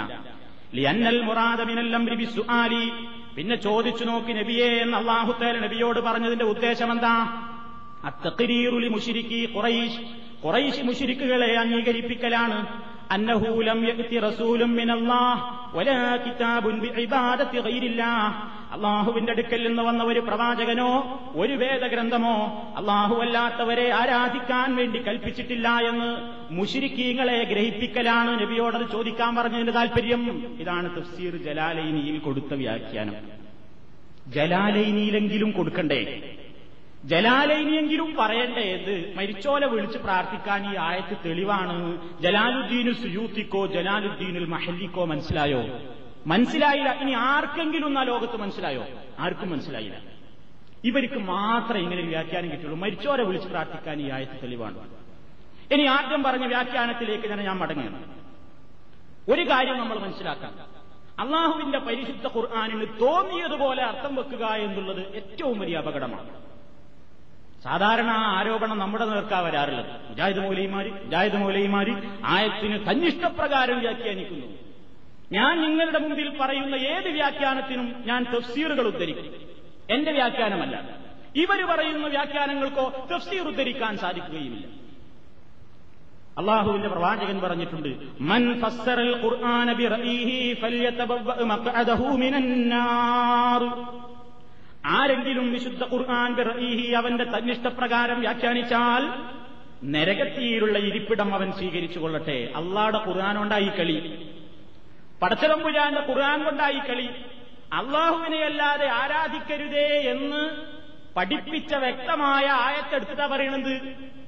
ലിഅന്നൽ മുറാദ മിനൽ അംരി ബിസ്സുആലി, പിന്നെ ചോദിച്ചു നോക്കി നബിയെ എന്ന് അല്ലാഹു തആല നബിയോട് പറഞ്ഞതിന്റെ ഉദ്ദേശം എന്താ? അത്തഖ്രീറു ലി മുശ്രികി ഖുറൈശ്, ഖുറൈശ് മുശ്രിക്കുകളെ അംഗീകരിപ്പിക്കലാണ്. أنه لم يأت رسول من الله ولا كتاب بعبادة غير الله. അള്ളാഹുവിന്റെ അടുക്കൽ നിന്ന് വന്ന ഒരു പ്രവാചകനോ ഒരു വേദഗ്രന്ഥമോ അല്ലാഹുവല്ലാത്തവരെ ആരാധിക്കാൻ വേണ്ടി കൽപ്പിച്ചിട്ടില്ല എന്ന് മുശ്രിക്കീങ്ങളെ ഗ്രഹിപ്പിക്കലാണ് നബിയോടത് ചോദിക്കാൻ പറഞ്ഞതിന്റെ താല്പര്യം. ഇതാണ് തഫ്സീർ ജലാലൈനിയിൽ കൊടുത്ത വ്യാഖ്യാനം. ജലാലൈനിയിലെങ്കിലും കൊടുക്കണ്ടേ, ജലാലൈനിയെങ്കിലും പറയേണ്ടത് മരിച്ചോലെ വിളിച്ച് പ്രാർത്ഥിക്കാൻ ഈ ആയത്ത് തെളിവാണ്. ജലാലുദ്ദീനു സുയൂത്തിക്കോ ജലാലുദ്ദീനുൽ മഹല്ലിക്കോ മനസ്സിലായോ? മനസ്സിലായില്ല. ഇനി ആർക്കെങ്കിലും ആ ലോകത്ത് മനസ്സിലായോ? ആർക്കും മനസ്സിലായില്ല. ഇവർക്ക് മാത്രം ഇങ്ങനെ വ്യാഖ്യാനം കിട്ടുള്ളൂ. മരിച്ചോരെ വിളിച്ച് പ്രാർത്ഥിക്കാൻ ഈ ആയത്ത് തെളിവാണ്. ഇനി ആദ്യം പറഞ്ഞ വ്യാഖ്യാനത്തിലേക്ക് തന്നെ ഞാൻ മടങ്ങുകയാണ്. ഒരു കാര്യം നമ്മൾ മനസ്സിലാക്കാം, അള്ളാഹുവിന്റെ പരിശുദ്ധ ഖുർആനിൽ തോന്നിയതുപോലെ അർത്ഥം വെക്കുക എന്നുള്ളത് ഏറ്റവും വലിയ അപകടമാണ്. സാധാരണ ആ ആരോപണം നമ്മുടെ നേർക്കാ വരാറുള്ളത്. മുജാഹിദ് മൗലൈമാര് ആയത്തിന് തന്നിഷ്ടപ്രകാരം വ്യാഖ്യാനിക്കുന്നു. ഞാൻ നിങ്ങളുടെ മുമ്പിൽ പറയുന്ന ഏത് വ്യാഖ്യാനത്തിനും ഞാൻ തഫ്സീറുകൾ ഉദ്ധരിക്കും, എന്റെ വ്യാഖ്യാനമല്ല. ഇവർ പറയുന്ന വ്യാഖ്യാനങ്ങൾക്കോ തഫ്സീർ ഉദ്ധരിക്കാൻ സാധിക്കുകയുമില്ല. അള്ളാഹുവിന്റെ പ്രവാചകൻ പറഞ്ഞിട്ടുണ്ട്, മൻ ഫസ്സറൽ ഖുർആന ബിറഅീഹി ഫല്യതബവ്വ മഖഅദഹു മിനന്നാർ. ആരെങ്കിലും വിശുദ്ധ ഖുർആൻ ബിറഅീഹി അവന്റെ തന്നിഷ്ടപ്രകാരം വ്യാഖ്യാനിച്ചാൽ നരകത്തിയിലുള്ള ഇരിപ്പിടം അവൻ സ്വീകരിച്ചു കൊള്ളട്ടെ. അള്ളാഹുടെ ഖുർആൻ കൊണ്ടായി കളി, പടച്ചതമ്പുരാന്റെ ഖുർആൻ കൊണ്ടായി കളി. അള്ളാഹുവിനെയല്ലാതെ ആരാധിക്കരുതേ എന്ന് പഠിപ്പിച്ച വ്യക്തമായ ആയത്തെടുത്തിട്ടാ പറയണത്.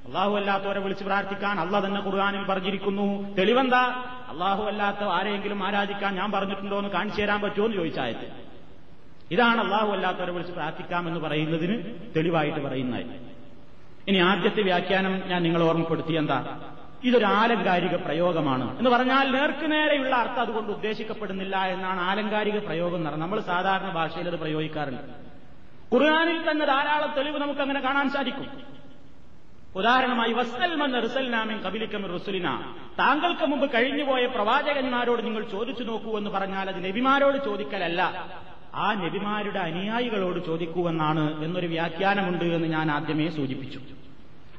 അള്ളാഹു അല്ലാത്തവരെ വിളിച്ച് പ്രാർത്ഥിക്കാൻ അള്ളാഹ് തന്നെ ഖുർആനിൽ പറഞ്ഞിരിക്കുന്നു. തെളിവെന്താ? അള്ളാഹു അല്ലാത്ത ആരെങ്കിലും ആരാധിക്കാൻ ഞാൻ പറഞ്ഞിട്ടുണ്ടോ എന്ന് കാണിച്ചു തരാൻ പറ്റുമോ എന്ന് ചോദിച്ച ആയത്ത്. ഇതാണ് അള്ളാഹു അല്ലാത്തവരെ വിളിച്ച് പ്രാർത്ഥിക്കാമെന്ന് പറയുന്നതിന് തെളിവായിട്ട് പറയുന്നത്. ഇനി ആദ്യത്തെ വ്യാഖ്യാനം ഞാൻ നിങ്ങൾ ഓർമ്മപ്പെടുത്തി, എന്താ? ഇതൊരു ആലങ്കാരിക പ്രയോഗമാണ് എന്ന് പറഞ്ഞാൽ നേർക്കുനേരെയുള്ള അർത്ഥം അതുകൊണ്ട് ഉദ്ദേശിക്കപ്പെടുന്നില്ല എന്നാണ് ആലങ്കാരിക പ്രയോഗം എന്ന് പറഞ്ഞാൽ. നമ്മൾ സാധാരണ ഭാഷയിൽ അത് പ്രയോഗിക്കാറുണ്ട്. ഖുർആനിൽ തന്നെ ധാരാളം തെളിവ് നമുക്ക് അങ്ങനെ കാണാൻ സാധിക്കും. ഉദാഹരണമായി, വസ്അൽമൻ അർസൽനാ മിൻ ഖബലിക മിർ റസുലിനാ, താങ്കൾക്ക് മുമ്പ് കഴിഞ്ഞുപോയ പ്രവാചകന്മാരോട് നിങ്ങൾ ചോദിച്ചു നോക്കൂ എന്ന് പറഞ്ഞാൽ അത് നബിമാരോട് ചോദിക്കലല്ല, ആ നബിമാരുടെ അനുയായികളോട് ചോദിക്കൂവെന്നാണ് എന്നൊരു വ്യാഖ്യാനമുണ്ട് എന്ന് ഞാൻ ആദ്യമേ സൂചിപ്പിച്ചു.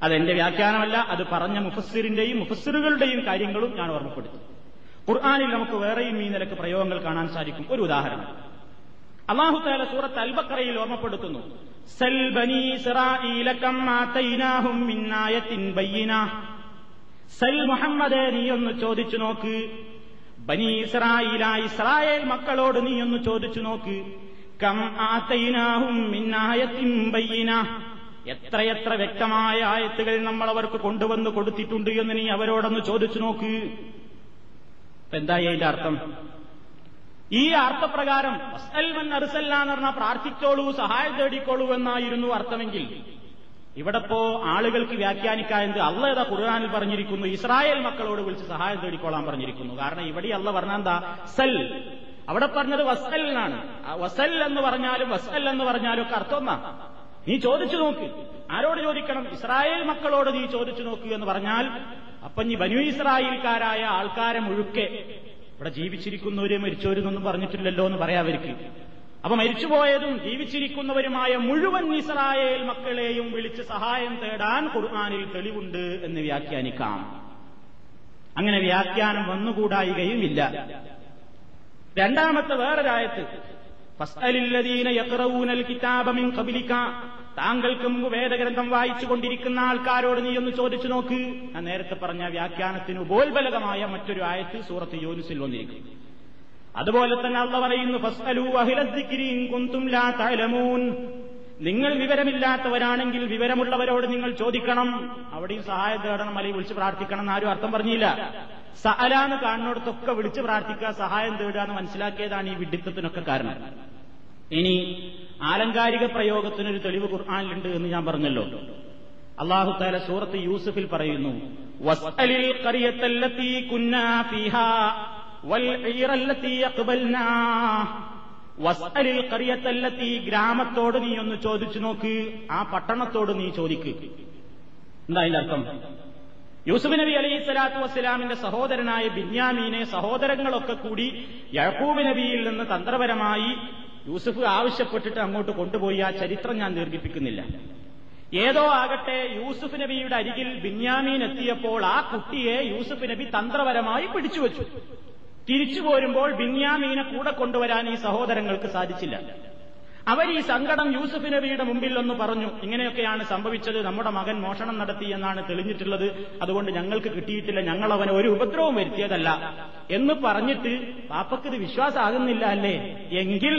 അതെന്റെ വ്യാഖ്യാനമല്ല, അത് പറഞ്ഞ മുഫസ്സിറിന്റെയും മുഫസ്സിറുകളുടെയും കാര്യങ്ങളും ഞാൻ ഓർമ്മപ്പെടുത്തി. ഖുർആനിൽ നമുക്ക് വേറെയും ഈ നിലക്ക് പ്രയോഗങ്ങൾ കാണാൻ സാധിക്കും. ഒരു ഉദാഹരണം അല്ലാഹു തആല സൂറത്ത് അൽബഖറയിൽ ഓർമ്മപ്പെടുത്തുന്നു, സൽ ബനി ഇസ്രാഈല കമ്മാ തൈനാഹും മിൻ ആയത്തിൻ ബയ്യിന. സൽ മുഹമ്മദേ, നീ ഒന്ന് ചോദിച്ചു നോക്ക്, ബനി ഇസ്രാഈല ഇസ്രായേൽ മക്കളോട് നീ ഒന്ന് ചോദിച്ചു നോക്ക്, കം ആതൈനാഹും മിൻ ആയത്തിൻ ബയ്യിന, എത്രയെത്ര വ്യക്തമായ ആയത്തുകൾ നമ്മൾ അവർക്ക് കൊണ്ടുവന്ന് കൊടുത്തിട്ടുണ്ട് എന്ന് നീ അവരോടൊന്ന് ചോദിച്ചു നോക്ക്. എന്തായി അതിന്റെ അർത്ഥം? ഈ അർത്ഥപ്രകാരം അസ്അൽമൻ അർസല്ലാന്ന് പറഞ്ഞാൽ പ്രാർത്ഥിച്ചോളൂ, സഹായം തേടിക്കോളൂ എന്നായിരുന്നു അർത്ഥമെങ്കിൽ, ഇവിടെപ്പോ ആളുകൾക്ക് വ്യാഖ്യാനിക്കായത് അള്ള ഏതാ ഖുർആനിൽ പറഞ്ഞിരിക്കുന്നു, ഇസ്രായേൽ മക്കളോട് വിളിച്ച് സഹായം തേടിക്കോളാൻ പറഞ്ഞിരിക്കുന്നു. കാരണം ഇവിടെ അള്ള പറഞ്ഞ എന്താ? സൽ. അവിടെ പറഞ്ഞത് വസ്അൽ എന്നാണ്. വസൽ എന്ന് പറഞ്ഞാലും വസ്അൽ എന്ന് പറഞ്ഞാലും ഒക്കെ അർത്ഥം എന്നാ. നീ ചോദിച്ചു നോക്ക്. ആരോട് ചോദിക്കണം? ഇസ്രായേൽ മക്കളോട് നീ ചോദിച്ചു നോക്കൂ എന്ന് പറഞ്ഞാൽ അപ്പൊ നീ ബനു ഇസ്രായേൽക്കാരായ ആൾക്കാരെ മുഴുക്കെ, ഇവിടെ ജീവിച്ചിരിക്കുന്നവര് മരിച്ചവരെന്നൊന്നും പറഞ്ഞിട്ടില്ലല്ലോ എന്ന് പറയാം അവർക്ക്. അപ്പൊ മരിച്ചുപോയതും ജീവിച്ചിരിക്കുന്നവരുമായ മുഴുവൻ ഇസ്രായേൽ മക്കളെയും വിളിച്ച് സഹായം തേടാൻ ഖുർആനിൽ തെളിവുണ്ട് എന്ന് വ്യാഖ്യാനിക്കാം. അങ്ങനെ വ്യാഖ്യാനം വന്നുകൂടായികയും ഇല്ല. രണ്ടാമത്തെ വേറൊരായത്ത്, ഫസ്അലില്ലദീന യഖറഊനൽ കിതാബ മിൻ ഖബലിക, താങ്കൾക്ക് മുമ്പ് വേദഗ്രന്ഥം വായിച്ചു കൊണ്ടിരിക്കുന്ന ആൾക്കാരോട് നീ ഒന്ന് ചോദിച്ചു നോക്ക്. ഞാൻ നേരത്തെ പറഞ്ഞ വ്യാഖ്യാനത്തിന് ഉപോത്ബലകമായ മറ്റൊരു ആയത്ത് സൂറത്ത് യൂനുസിൽ വന്നിരിക്കുന്നു. അതുപോലെ തന്നെ അല്ലാഹു പറയുന്നു, ഫസ്അലൂ അഹ്ലദ്ദിക്രി ഇൻ കുൻതും ലാ തഅലമൂൻ, നിങ്ങൾ വിവരമില്ലാത്തവരാണെങ്കിൽ വിവരമുള്ളവരോട് നിങ്ങൾ ചോദിക്കണം. അവിടെയും സഹായം തേടണം, അല്ലെങ്കിൽ വിളിച്ച് പ്രാർത്ഥിക്കണം എന്നാരും അർത്ഥം പറഞ്ഞില്ല. സഅലാന്ന് കാണുന്നോടത്തൊക്കെ വിളിച്ച് പ്രാർത്ഥിക്കുക, സഹായം തേടുക എന്ന് മനസ്സിലാക്കിയതാണ് ഈ വിഡിത്തത്തിനൊക്കെ കാരണം. ഇനി ആലങ്കാരിക പ്രയോഗത്തിനൊരു തെളിവ് ഖുർആനിലുണ്ട് എന്ന് ഞാൻ പറഞ്ഞല്ലോ. അല്ലാഹു തആല സൂറത്ത് യൂസുഫിൽ പറയുന്നു, വസ്അലിൽ ഖറിയത്തല്ലത്തി കുന്നാ ഫീഹാ വൽ ഈറല്ലത്തി യഖ്ബൽനാ, വസ്അലിൽ ഖറിയത്തല്ലത്തി, ഗ്രാമത്തോട് നീ ഒന്ന് ചോദിച്ചു നോക്ക്, ആ പട്ടണത്തോട് നീ ചോദിക്ക്. എന്താ അതിന്റെ അർത്ഥം? യൂസുഫ് നബി അലൈഹി സ്വലാത്തു വസ്സലാമിന്റെ സഹോദരനായ ബിന്യാമീനെ സഹോദരങ്ങളൊക്കെ കൂടി യാക്കൂബ് നബിയിൽ നിന്ന് തന്ത്രപരമായി യൂസുഫ് ആവശ്യപ്പെട്ടിട്ട് അങ്ങോട്ട് കൊണ്ടുപോയി. ആ ചരിത്രം ഞാൻ ദീർഘിപ്പിക്കുന്നില്ല. ഏതോ ആകട്ടെ യൂസുഫ് നബിയുടെ അരികിൽ ബിന്യാമീൻ എത്തിയപ്പോൾ ആ കുട്ടിയെ യൂസുഫ് നബി തന്ത്രപരമായി പിടിച്ചുവച്ചു. തിരിച്ചു പോരുമ്പോൾ ബിന്യാമീനെ കൂടെ കൊണ്ടുവരാൻ ഈ സഹോദരങ്ങൾക്ക് സാധിച്ചില്ല. അവർ ഈ സങ്കടം യൂസുഫ് നബിയുടെ മുമ്പിൽ ഒന്ന് പറഞ്ഞു. ഇങ്ങനെയൊക്കെയാണ് സംഭവിച്ചത്, നമ്മുടെ മകൻ മോഷണം നടത്തി എന്നാണ് തെളിഞ്ഞിട്ടുള്ളത്, അതുകൊണ്ട് ഞങ്ങൾക്ക് കിട്ടിയിട്ടില്ല, ഞങ്ങൾ അവന് ഒരു ഉപദ്രവം വരുത്തിയതല്ല എന്ന് പറഞ്ഞിട്ട് പാപ്പക്കിത് വിശ്വാസമാകുന്നില്ല അല്ലേ? എങ്കിൽ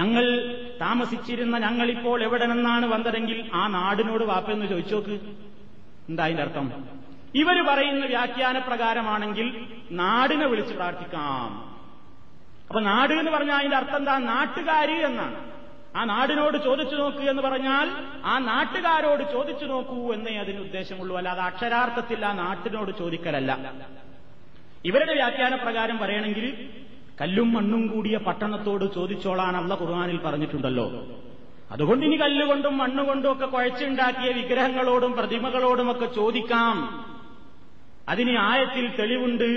ഞങ്ങൾ താമസിച്ചിരുന്ന ഞങ്ങളിപ്പോൾ എവിടെ നിന്നാണ് വന്നതെങ്കിൽ ആ നാടിനോട് വാപ്പെന്ന് ചോദിച്ചോക്ക്. എന്താ അതിന്റെ അർത്ഥം? ഇവർ പറയുന്ന വ്യാഖ്യാനപ്രകാരമാണെങ്കിൽ നാടിനെ വിളിച്ച് പ്രാർത്ഥിക്കാം. അപ്പൊ നാട് എന്ന് പറഞ്ഞാൽ അതിന്റെ അർത്ഥം എന്താ? നാട്ടുകാര് എന്നാണ്. ആ നാടിനോട് ചോദിച്ചു നോക്കൂ എന്ന് പറഞ്ഞാൽ ആ നാട്ടുകാരോട് ചോദിച്ചു നോക്കൂ എന്നേ അതിന് ഉദ്ദേശമുള്ളൂ, അല്ലാതെ അക്ഷരാർത്ഥത്തിൽ ആ നാട്ടിനോട് ചോദിക്കലല്ല. ഇവരുടെ വ്യാഖ്യാനപ്രകാരം പറയണമെങ്കിൽ കല്ലും മണ്ണും കൂടിയ പട്ടണത്തോട് ചോദിച്ചോളാൻ അല്ലാഹ് ഖുർആനിൽ പറഞ്ഞിട്ടുണ്ടല്ലോ. അതുകൊണ്ട് ഇനി കല്ലുകൊണ്ടും മണ്ണുകൊണ്ടും ഒക്കെ കുഴച്ചുണ്ടാക്കിയ വിഗ്രഹങ്ങളോടും പ്രതിമകളോടും ഒക്കെ ചോദിക്കാം, അതിന് ആയത്തിൽ തെളിവുണ്ട്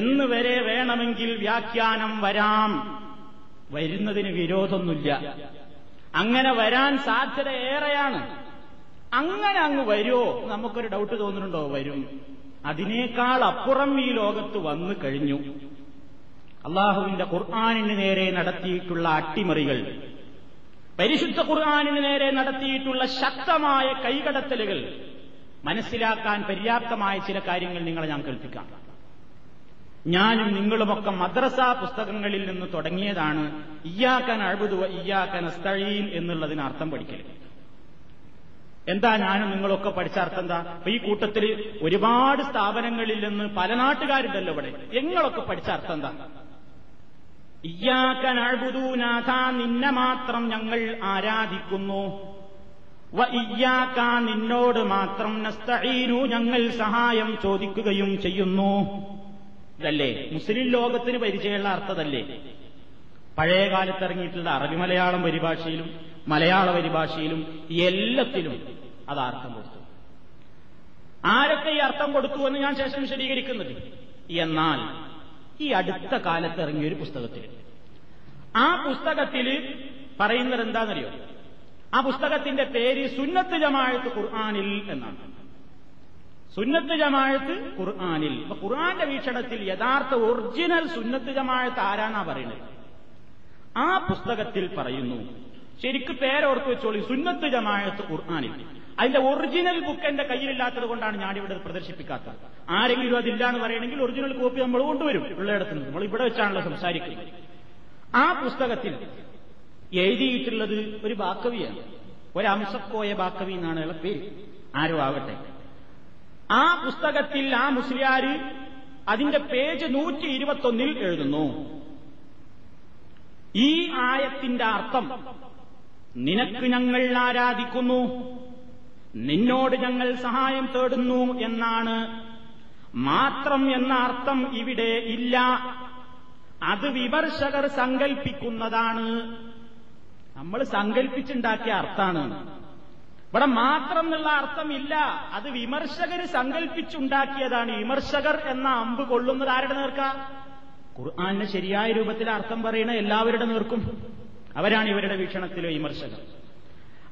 എന്ന് വരെ വേണമെങ്കിൽ വ്യാഖ്യാനം വരാം. വരുന്നതിന് വിരോധമൊന്നുമില്ല. അങ്ങനെ വരാൻ സാധ്യത ഏറെയാണ്. അങ്ങനെ അങ്ങ് വരുമോ നമുക്കൊരു ഡൗട്ട് തോന്നുന്നുണ്ടോ? വരും. അതിനേക്കാൾ അപ്പുറം ഈ ലോകത്ത് വന്നു കഴിഞ്ഞു. അള്ളാഹുവിന്റെ ഖുർആനിന് നേരെ നടത്തിയിട്ടുള്ള അട്ടിമറികൾ, പരിശുദ്ധ ഖുർആനിന് നേരെ നടത്തിയിട്ടുള്ള ശക്തമായ കൈകടത്തലുകൾ മനസ്സിലാക്കാൻ പര്യാപ്തമായ ചില കാര്യങ്ങൾ നിങ്ങളെ ഞാൻ കേൾപ്പിക്കാം. ഞാനും നിങ്ങളുമൊക്കെ മദ്രസ പുസ്തകങ്ങളിൽ നിന്ന് തുടങ്ങിയതാണ് ഇയ്യാക നഅ്ബുദു വ ഇയ്യാക നസ്തഈൻ എന്നുള്ളതിന് അർത്ഥം പഠിക്കൽ. എന്താ ഞാനും നിങ്ങളൊക്കെ പഠിച്ച അർത്ഥം? എന്താ ഈ കൂട്ടത്തിൽ ഒരുപാട് സ്ഥാപനങ്ങളിൽ നിന്ന് പല നാട്ടുകാരുണ്ടല്ലോ ഇവിടെ, നിങ്ങളൊക്കെ പഠിച്ച അർത്ഥം എന്താ? ഇയ്യാക നഅ്ബുദു, നാഥ നിന്നെ മാത്രം ഞങ്ങൾ ആരാധിക്കുന്നു, വ ഇയ്യാക നിന്നോട് മാത്രം, നസ്തഈനു ഞങ്ങൾ സഹായം ചോദിക്കുകയും ചെയ്യുന്നു. ഇതല്ലേ മുസ്ലിം ലോകത്തിന് പരിചയമുള്ള അർത്ഥമല്ലേ? പഴയ കാലത്ത് ഇറങ്ങിയിട്ടുള്ള അറബി മലയാളം പരിഭാഷയിലും മലയാള പരിഭാഷയിലും എല്ലാത്തിലും അത് അർത്ഥം കൊടുത്തു. ആരൊക്കെ ഈ അർത്ഥം കൊടുത്തു എന്ന് ഞാൻ ശേഷം വിശദീകരിക്കുന്നത്. എന്നാൽ ഈ അടുത്ത കാലത്ത് ഇറങ്ങിയൊരു പുസ്തകത്തിൽ, ആ പുസ്തകത്തിൽ പറയുന്നത് എന്താണെന്നറിയോ? ആ പുസ്തകത്തിന്റെ പേര് സുന്നത്ത് ജമാഅത്ത് ഖുർആനിൽ എന്നാണ്. സുന്നത്ത് ജമാഅത്ത് ഖുർആനിൽ. അപ്പൊ ഖുർആന്റെ വീക്ഷണത്തിൽ യഥാർത്ഥ ഒറിജിനൽ സുന്നത്ത് ജമാഅത്ത് ആരാന്നാ പറയുന്നത്? ആ പുസ്തകത്തിൽ പറയുന്നു. ശരിക്ക് പേരോർത്ത് വെച്ചോളി, സുന്നത്ത് ജമാഅത്ത് ഖുർആനിൽ. അതിന്റെ ഒറിജിനൽ ബുക്ക് എന്റെ കയ്യിലില്ലാത്തത് കൊണ്ടാണ് ഞാനിവിടെ പ്രദർശിപ്പിക്കാത്തത്. ആരെങ്കിലും അതില്ല എന്ന് പറയണമെങ്കിൽ ഒറിജിനൽ കോപ്പി നമ്മൾ കൊണ്ടുവരും ഉള്ളയിടത്ത് നിന്ന്. നമ്മൾ ഇവിടെ വെച്ചാണല്ലോ സംസാരിക്കുന്നത്. ആ പുസ്തകത്തിൽ എഴുതിയിട്ടുള്ളത് ഒരു ബാക്കവിയാണ്, ഒരു അംസക്കോയ ബാക്കവി എന്നാണ് അയാളുടെ പേര്, ആരോ ആവട്ടെ. ആ പുസ്തകത്തിൽ ആ മുസ്ലിയാര് അതിന്റെ പേജ് 121 എഴുതുന്നു, ഈ ആയത്തിന്റെ അർത്ഥം നിനക്ക് ഞങ്ങൾ ആരാധിക്കുന്നു, നിന്നോട് ഞങ്ങൾ സഹായം തേടുന്നു എന്നാണ്. മാത്രം എന്ന അർത്ഥം ഇവിടെ ഇല്ല, അത് വിമർശകർ സങ്കല്പിക്കുന്നതാണ്, നമ്മൾ സങ്കല്പിച്ചുണ്ടാക്കിയ അർത്ഥാണ്. ഇവിടെ മാത്രം എന്നുള്ള അർത്ഥം ഇല്ല, അത് വിമർശകർ സങ്കല്പിച്ചുണ്ടാക്കിയതാണ്. വിമർശകർ എന്ന അമ്പ് കൊള്ളുന്നത് ആരുടെ നേർക്കാ? ഖുർആന്റെ ശരിയായ രൂപത്തിൽ അർത്ഥം പറയുന്ന എല്ലാവരുടെ നേർക്കും. അവരാണ് ഇവരുടെ വീക്ഷണത്തിലെ വിമർശകർ.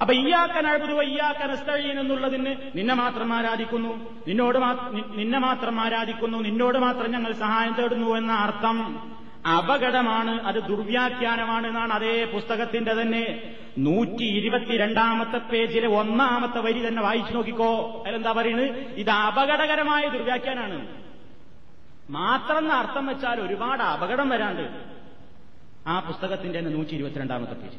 അപ്പൊ ഇയ്യാക നഅ്ബുദു വ ഇയ്യാക നസ്തഈൻ എന്നുള്ളതിന് നിന്നെ മാത്രം ആരാധിക്കുന്നു, നിന്നോട് മാത്രം ഞങ്ങൾ സഹായം തേടുന്നു എന്ന അർത്ഥം അപകടമാണ്, അത് ദുർവ്യാഖ്യാനമാണ് എന്നാണ് അതേ പുസ്തകത്തിന്റെ തന്നെ 122 പേജിലെ 1ാമത്തെ വരി തന്നെ വായിച്ചു നോക്കിക്കോ. അതിലെന്താ പറയുന്നത്? ഇത് അപകടകരമായ ദുർവ്യാഖ്യാനാണ്. മാത്രം എന്ന അർത്ഥം വെച്ചാൽ ഒരുപാട് അപകടം വരാണ്ട്. ആ പുസ്തകത്തിന്റെ തന്നെ 122 പേജ്.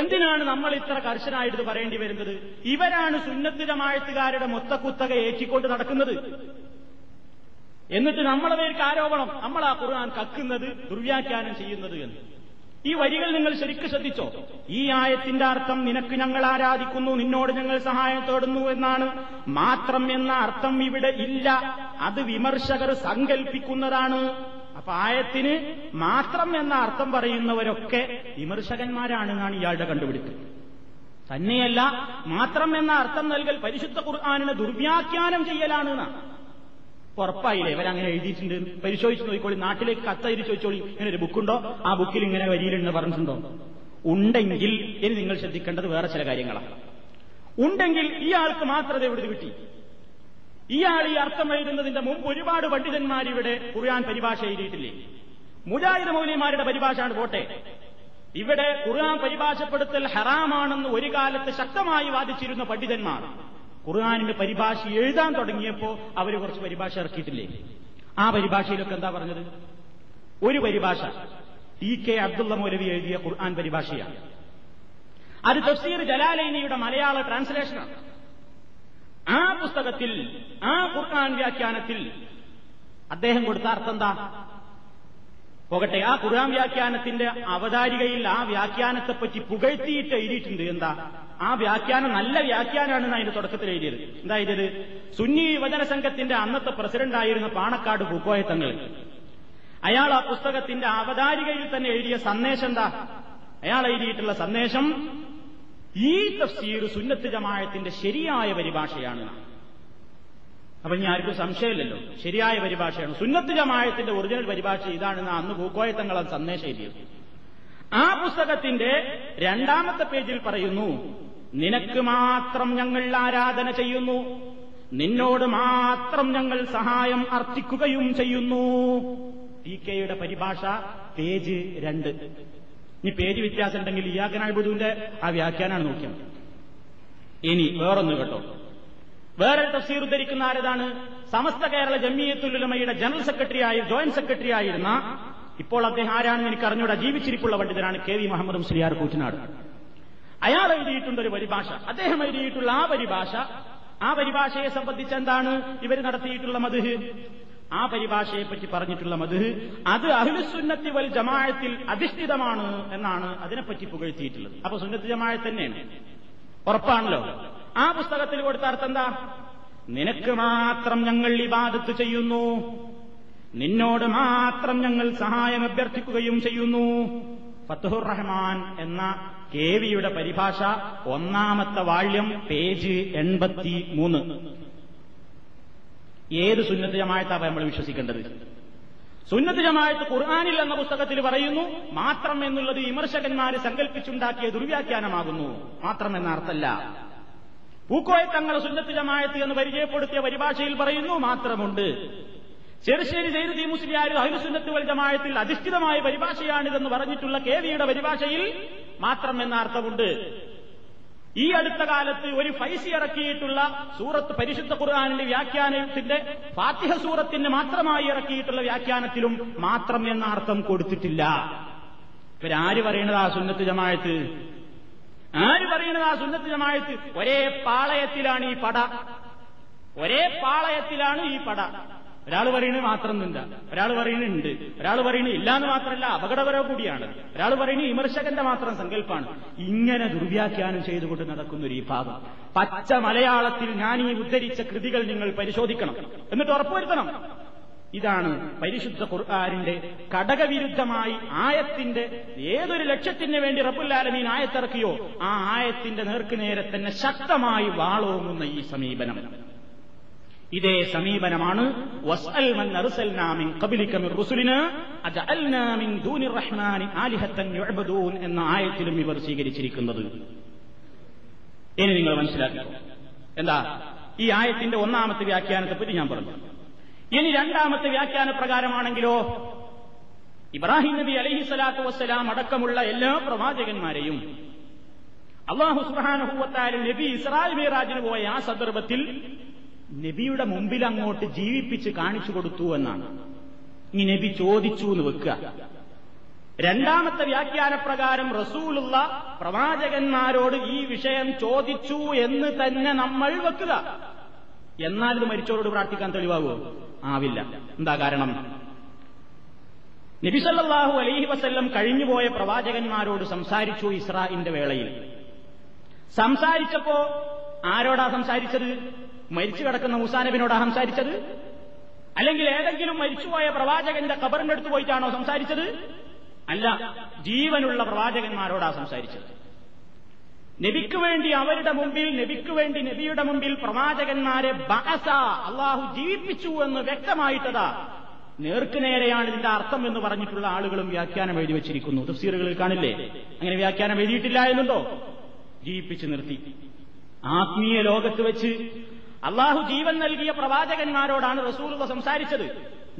എന്തിനാണ് നമ്മൾ ഇത്ര കർശനായിട്ട് പറയേണ്ടി വരുന്നത്? ഇവരാണ് സുന്നത്ത് ജമാഅത്തുകാരുടെ മൊത്തക്കുത്തക ഏറ്റിക്കൊണ്ട് നടക്കുന്നത്. എന്നിട്ട് നമ്മളെ പേർക്ക് ആരോപണം, നമ്മൾ ആ ഖുർആൻ കക്കുന്നത്, ദുർവ്യാഖ്യാനം ചെയ്യുന്നത് എന്ന്. ഈ വരികൾ നിങ്ങൾ ശരിക്കും ശ്രദ്ധിച്ചോ? ഈ ആയത്തിന്റെ അർത്ഥം നിനക്ക് ഞങ്ങൾ ആരാധിക്കുന്നു, നിന്നോട് ഞങ്ങൾ സഹായം തേടുന്നു എന്നാണ്. മാത്രം എന്ന അർത്ഥം ഇവിടെ ഇല്ല, അത് വിമർശകർ സങ്കല്പിക്കുന്നതാണ്. അപ്പൊ ആയത്തിന് മാത്രം എന്ന അർത്ഥം പറയുന്നവരൊക്കെ വിമർശകന്മാരാണെന്നാണ് ഇയാളുടെ കണ്ടുപിടുത്തം. തന്നെയല്ല, മാത്രം എന്ന അർത്ഥം നൽകൽ പരിശുദ്ധ ഖുർആനിനെ ദുർവ്യാഖ്യാനം ചെയ്യലാണെന്നാണ്. ഉറപ്പായില്ലേ ഇവരങ്ങനെ എഴുതിയിട്ടുണ്ട്? പരിശോധിച്ച് നോക്കിക്കോളി, നാട്ടിലേക്ക് കത്തയച്ച് ചോദിച്ചോളി, ഇങ്ങനെ ഒരു ബുക്കുണ്ടോ, ആ ബുക്കിൽ ഇങ്ങനെ വരിയിലുണ്ട് പറഞ്ഞിട്ടുണ്ടോ? ഉണ്ടെങ്കിൽ ഇനി നിങ്ങൾ ശ്രദ്ധിക്കേണ്ടത് വേറെ ചില കാര്യങ്ങളാണ്. ഉണ്ടെങ്കിൽ ഇയാൾക്ക് മാത്രമേ ഇവിടെ കിട്ടി. ഇയാൾ ഈ അർത്ഥം എഴുതുന്നതിന്റെ മുമ്പ് ഒരുപാട് പണ്ഡിതന്മാരിവിടെ ഖുർആൻ പരിഭാഷ എഴുതിയിട്ടില്ലേ? മുജാഹിദ് മൗലവിമാരുടെ പരിഭാഷയാണ് പോട്ടെ, ഇവിടെ ഖുർആൻ പരിഭാഷപ്പെടുത്തൽ ഹറാമാണെന്ന് ഒരു കാലത്ത് ശക്തമായി വാദിച്ചിരുന്ന പണ്ഡിതന്മാർ ഖുർആനിന്റെ പരിഭാഷ എഴുതാൻ തുടങ്ങിയപ്പോൾ അവർ കുറച്ച് പരിഭാഷ ഇറക്കിയിട്ടില്ലേ? ആ പരിഭാഷയിലൊക്കെ എന്താ പറഞ്ഞത്? ഒരു പരിഭാഷ ടി കെ അബ്ദുള്ള മൗലവി എഴുതിയ ഖുർആൻ പരിഭാഷയാണ്. അത് തഫ്സീർ ജലാലൈനിയുടെ മലയാള ട്രാൻസ്ലേഷനാണ്. ആ പുസ്തകത്തിൽ, ആ ഖുർആൻ വ്യാഖ്യാനത്തിൽ അദ്ദേഹം കൊടുത്ത അർത്ഥം എന്താ? പോകട്ടെ, ആ ഖുർആൻ വ്യാഖ്യാനത്തിന്റെ അവതാരികയിൽ ആ വ്യാഖ്യാനത്തെപ്പറ്റി പുകഴ്ത്തിയിട്ട് എഴുതിയിട്ടുണ്ട്. എന്താ ആ വ്യാഖ്യാനം? നല്ല വ്യാഖ്യാനമാണെന്ന് അതിന്റെ തുടക്കത്തിൽ എഴുതിയത്. എന്തായത്? സുന്നി യുവജന സംഘത്തിന്റെ അന്നത്തെ പ്രസിഡന്റായിരുന്ന പാണക്കാട് പൂക്കോയ തങ്ങൾ, അയാൾ ആ പുസ്തകത്തിന്റെ അവതാരികയിൽ തന്നെ എഴുതിയ സന്ദേശം എന്താ? അയാൾ എഴുതിയിട്ടുള്ള സന്ദേശം, ഈ തഫ്സീർ സുന്നത്ത് ജമാഅത്തിന്റെ ശരിയായ പരിഭാഷയാണ്. അപ്പൊ ഇനി ആർക്കും സംശയമില്ലല്ലോ, ശരിയായ പരിഭാഷയാണ്. സുന്നത്ത് ജമാഅത്തിന്റെ ഒറിജിനൽ പരിഭാഷ ഇതാണെന്ന് അന്ന് പൂക്കോയ തങ്ങൾ അത് സന്ദേശം എഴുതിയത്. ആ പുസ്തകത്തിന്റെ രണ്ടാമത്തെ പേജിൽ പറയുന്നു, നിനക്ക് മാത്രം ഞങ്ങൾ ആരാധന ചെയ്യുന്നു, നിന്നോട് മാത്രം ഞങ്ങൾ സഹായം അർത്ഥിക്കുകയും ചെയ്യുന്നു. ടി കെയുടെ പരിഭാഷ പേജ് 2. ഇനി പേജ് വ്യത്യാസം ഉണ്ടെങ്കിൽ ഇയാക്കനാഴ്ബുദുവിന്റെ ആ വ്യാഖ്യാനാണ് നോക്കിയാൽ. ഇനി വേറൊന്ന് കേട്ടോ, വേറെ തഫ്സീർ ഉദ്ധരിക്കുന്ന ആരതാണ്? സമസ്ത കേരള ജംഇയ്യത്തുൽ ഉലമയുടെ ജനറൽ സെക്രട്ടറിയായ ജോയിന്റ് സെക്രട്ടറി ആയിരുന്ന, ഇപ്പോൾ അദ്ദേഹം ആരാണെന്ന് എനിക്ക് അറിഞ്ഞൂടാ, ജീവിച്ചിരിപ്പുള്ള പണ്ഡിതനാണ് കെ വി മുഹമ്മദ് മുസ്ലിയാർ കൂറ്റനാട്. അയാൾ എഴുതിയിട്ടുണ്ട് ഒരു പരിഭാഷ. അദ്ദേഹം എഴുതിയിട്ടുള്ള ആ പരിഭാഷയെ സംബന്ധിച്ച് എന്താണ് ഇവർ നടത്തിയിട്ടുള്ള മദ്ഹ്? ആ പരിഭാഷയെപ്പറ്റി പറഞ്ഞിട്ടുള്ള മദ്ഹ് അത് അഹ്ലുസുന്നത്തി വൽ ജമാഅത്തിൽ അധിഷ്ഠിതമാണ് എന്നാണ് അതിനെപ്പറ്റി പുകഴ്ത്തിയിട്ടുള്ളത്. അപ്പൊ സുന്നത്ത് ജമാഅത്ത് തന്നെയാണ്, ഉറപ്പാണല്ലോ. ആ പുസ്തകത്തിൽ കൊടുത്ത അർത്ഥം എന്താ? നിനക്ക് മാത്രം ഞങ്ങൾ ഇബാദത്ത് ചെയ്യുന്നു, നിന്നോട് മാത്രം ഞങ്ങൾ സഹായം അഭ്യർത്ഥിക്കുകയും ചെയ്യുന്നു. ഫത്ഹുർ റഹ്മാൻ എന്ന കെ വിയുടെ പരിഭാഷ, 1ാമത്തെ വാള്യം, പേജ് 83. ഏത് സുന്നത്ത് ജമാഅത്താണ് നമ്മൾ വിശ്വസിക്കേണ്ടത്? സുന്നത്ത് ജമാഅത്ത് ഖുർആനിൽ എന്ന പുസ്തകത്തിൽ പറയുന്നു, മാത്രം എന്നുള്ളത് വിമർശകന്മാര് സങ്കല്പിച്ചുണ്ടാക്കിയ ദുർവ്യാഖ്യാനമാകുന്നു. മാത്രം എന്ന അർത്ഥമല്ല. പൂക്കോയ തങ്ങൾ സുന്നത്ത് ജമാഅത്ത് എന്ന് പരിചയപ്പെടുത്തിയ പരിഭാഷയിൽ പറയുന്നു മാത്രമുണ്ട്. ചെറുശ്ശേരി സൈനുദ്ദീൻ മുസ്ലിയാർ അഹ്ലുസുന്നത്ത് വൽ ജമാഅത്തിൽ അധിഷ്ഠിതമായ പരിഭാഷയാണിതെന്ന് പറഞ്ഞിട്ടുള്ള കെ വിയുടെ പരിഭാഷയിൽ മാത്രം എന്ന അർത്ഥമുണ്ട്. ഈ അടുത്ത കാലത്ത് ഒരു ഫൈസി ഇറക്കിയിട്ടുള്ള സൂറത്ത്, പരിശുദ്ധ ഖുർആനിന്റെ വ്യാഖ്യാനത്തിന്റെ ഫാത്തിഹ സൂറത്തിന് മാത്രമായി ഇറക്കിയിട്ടുള്ള വ്യാഖ്യാനത്തിലും മാത്രം എന്ന അർത്ഥം കൊടുത്തിട്ടില്ല. ഇവരാര് പറയണത് ആ സുന്നത്ത് ജമാഅത്ത്? ആര് പറയണത് ആ സുന്നത്ത് ജമാഅത്ത്? ഒരേ പാളയത്തിലാണ് ഈ പട, ഒരേ പാളയത്തിലാണ് ഈ പട. ഒരാൾ പറയണത് മാത്രം നിന്ദ, ഒരാൾ പറയണുണ്ട്, ഒരാൾ പറയണ ഇല്ലാന്ന് മാത്രമല്ല അപകടകരോ കൂടിയാണ്, ഒരാൾ പറയണ വിമർശകന്റെ മാത്രം സങ്കല്പമാണ്. ഇങ്ങനെ ദുർവ്യാഖ്യാനം ചെയ്തുകൊണ്ട് നടക്കുന്നൊരു ഈ ഭാഗം. പച്ച മലയാളത്തിൽ ഞാൻ ഈ ഉദ്ധരിച്ച കൃതികൾ നിങ്ങൾ പരിശോധിക്കണം, എന്നിട്ട് ഉറപ്പുവരുത്തണം ഇതാണ് പരിശുദ്ധ ഖുർആനിന്റെ കടകവിരുദ്ധമായി ആയത്തിന്റെ ഏതൊരു ലക്ഷ്യത്തിന് വേണ്ടി റബ്ബുൽ ആലമീൻ ആയത്തിറക്കിയോ ആ ആയത്തിന്റെ നേർക്കുനേരെ തന്നെ ശക്തമായി വാളോങ്ങുന്ന ഈ സമീപനം. ഇതേ സമീപനമാണ് വസ്അൽ മൻ അർസൽനാ മിൻ ഖബ്ലിക മിർ റുസുലിനാ അജഅൽനാ മിൻ ദൂനി റഹ്മാനി ആലിഹത്തൻ യുഅബ്ദൂൻ എന്ന ആയത്തിലും ഇവർ സ്വീകരിച്ചിരിക്കുന്നത്. ഇനി നിങ്ങൾ മനസ്സിലാക്കുക, എന്താ ഈ ആയത്തിന്റെ 1ാമത്തെ വ്യാഖ്യാനത്തെപ്പറ്റി ഞാൻ പറഞ്ഞു. ഇനി 2ാമത്തെ വ്യാഖ്യാന പ്രകാരമാണെങ്കിലോ, ഇബ്രാഹിം നബി അലൈഹി സ്വലാത്തു വസ്സലാം അടക്കമുള്ള എല്ലാ പ്രവാചകന്മാരെയും അല്ലാഹു സുബ്ഹാനഹു വ തആല നബി ഇസ്രായേൽ മിറാജിന് പോയ ആ സന്ദർഭത്തിൽ നബിയുടെ മുമ്പിൽ അങ്ങോട്ട് ജീവിപ്പിച്ച് കാണിച്ചു കൊടുത്തു എന്നാണ്. ഈ നബി ചോദിച്ചു എന്ന് വെക്കുക. 2ാമത്തെ വ്യാഖ്യാനപ്രകാരം റസൂലുള്ള പ്രവാചകന്മാരോട് ഈ വിഷയം ചോദിച്ചു എന്ന് തന്നെ നമ്മൾ വെക്കുക. എന്നാൽ ഇത് മരിച്ചവരോട് പ്രാർത്ഥിക്കാൻ തെളിവാകുമോ? ആവില്ല. എന്താ കാരണം? നബി സല്ലല്ലാഹു അലൈഹി വസല്ലം കഴിഞ്ഞുപോയ പ്രവാചകന്മാരോട് സംസാരിച്ചു ഇസ്രാഇന്റെ വേളയിൽ. സംസാരിച്ചപ്പോ ആരോടാ സംസാരിച്ചത്? മരിച്ചു കിടക്കുന്ന മൂസാ നബിയോടാ സംസാരിച്ചത്? അല്ലെങ്കിൽ ഏതെങ്കിലും മരിച്ചുപോയ പ്രവാചകന്റെ ഖബറിന്റെ അടുത്ത് പോയിട്ടാണോ സംസാരിച്ചത്? അല്ല, ജീവനുള്ള പ്രവാചകന്മാരോടാ സംസാരിച്ചത്. നബിക്ക് വേണ്ടി അവരുടെ മുമ്പിൽ, നബിക്ക് വേണ്ടി നബിയുടെ മുമ്പിൽ പ്രവാചകന്മാരെ ബഅസ അല്ലാഹു ജീവിപ്പിച്ചു എന്ന് വ്യക്തമായിട്ടതാ നേർക്ക് നേരെയാണ് ഇതിന്റെ അർത്ഥം എന്ന് പറഞ്ഞിട്ടുള്ള ആളുകളും വ്യാഖ്യാനം എഴുതി വച്ചിരിക്കുന്നു. തഫ്സീറുകളിൽ കാണില്ലേ അങ്ങനെ വ്യാഖ്യാനം എഴുതിയിട്ടില്ല എന്നുണ്ടോ? ജീവിപ്പിച്ചു നിർത്തി. ആത്മീയ ലോകത്ത് വെച്ച് അള്ളാഹു ജീവൻ നൽകിയ പ്രവാചകന്മാരോടാണ് റസൂലുള്ളാഹി സംസാരിച്ചത്.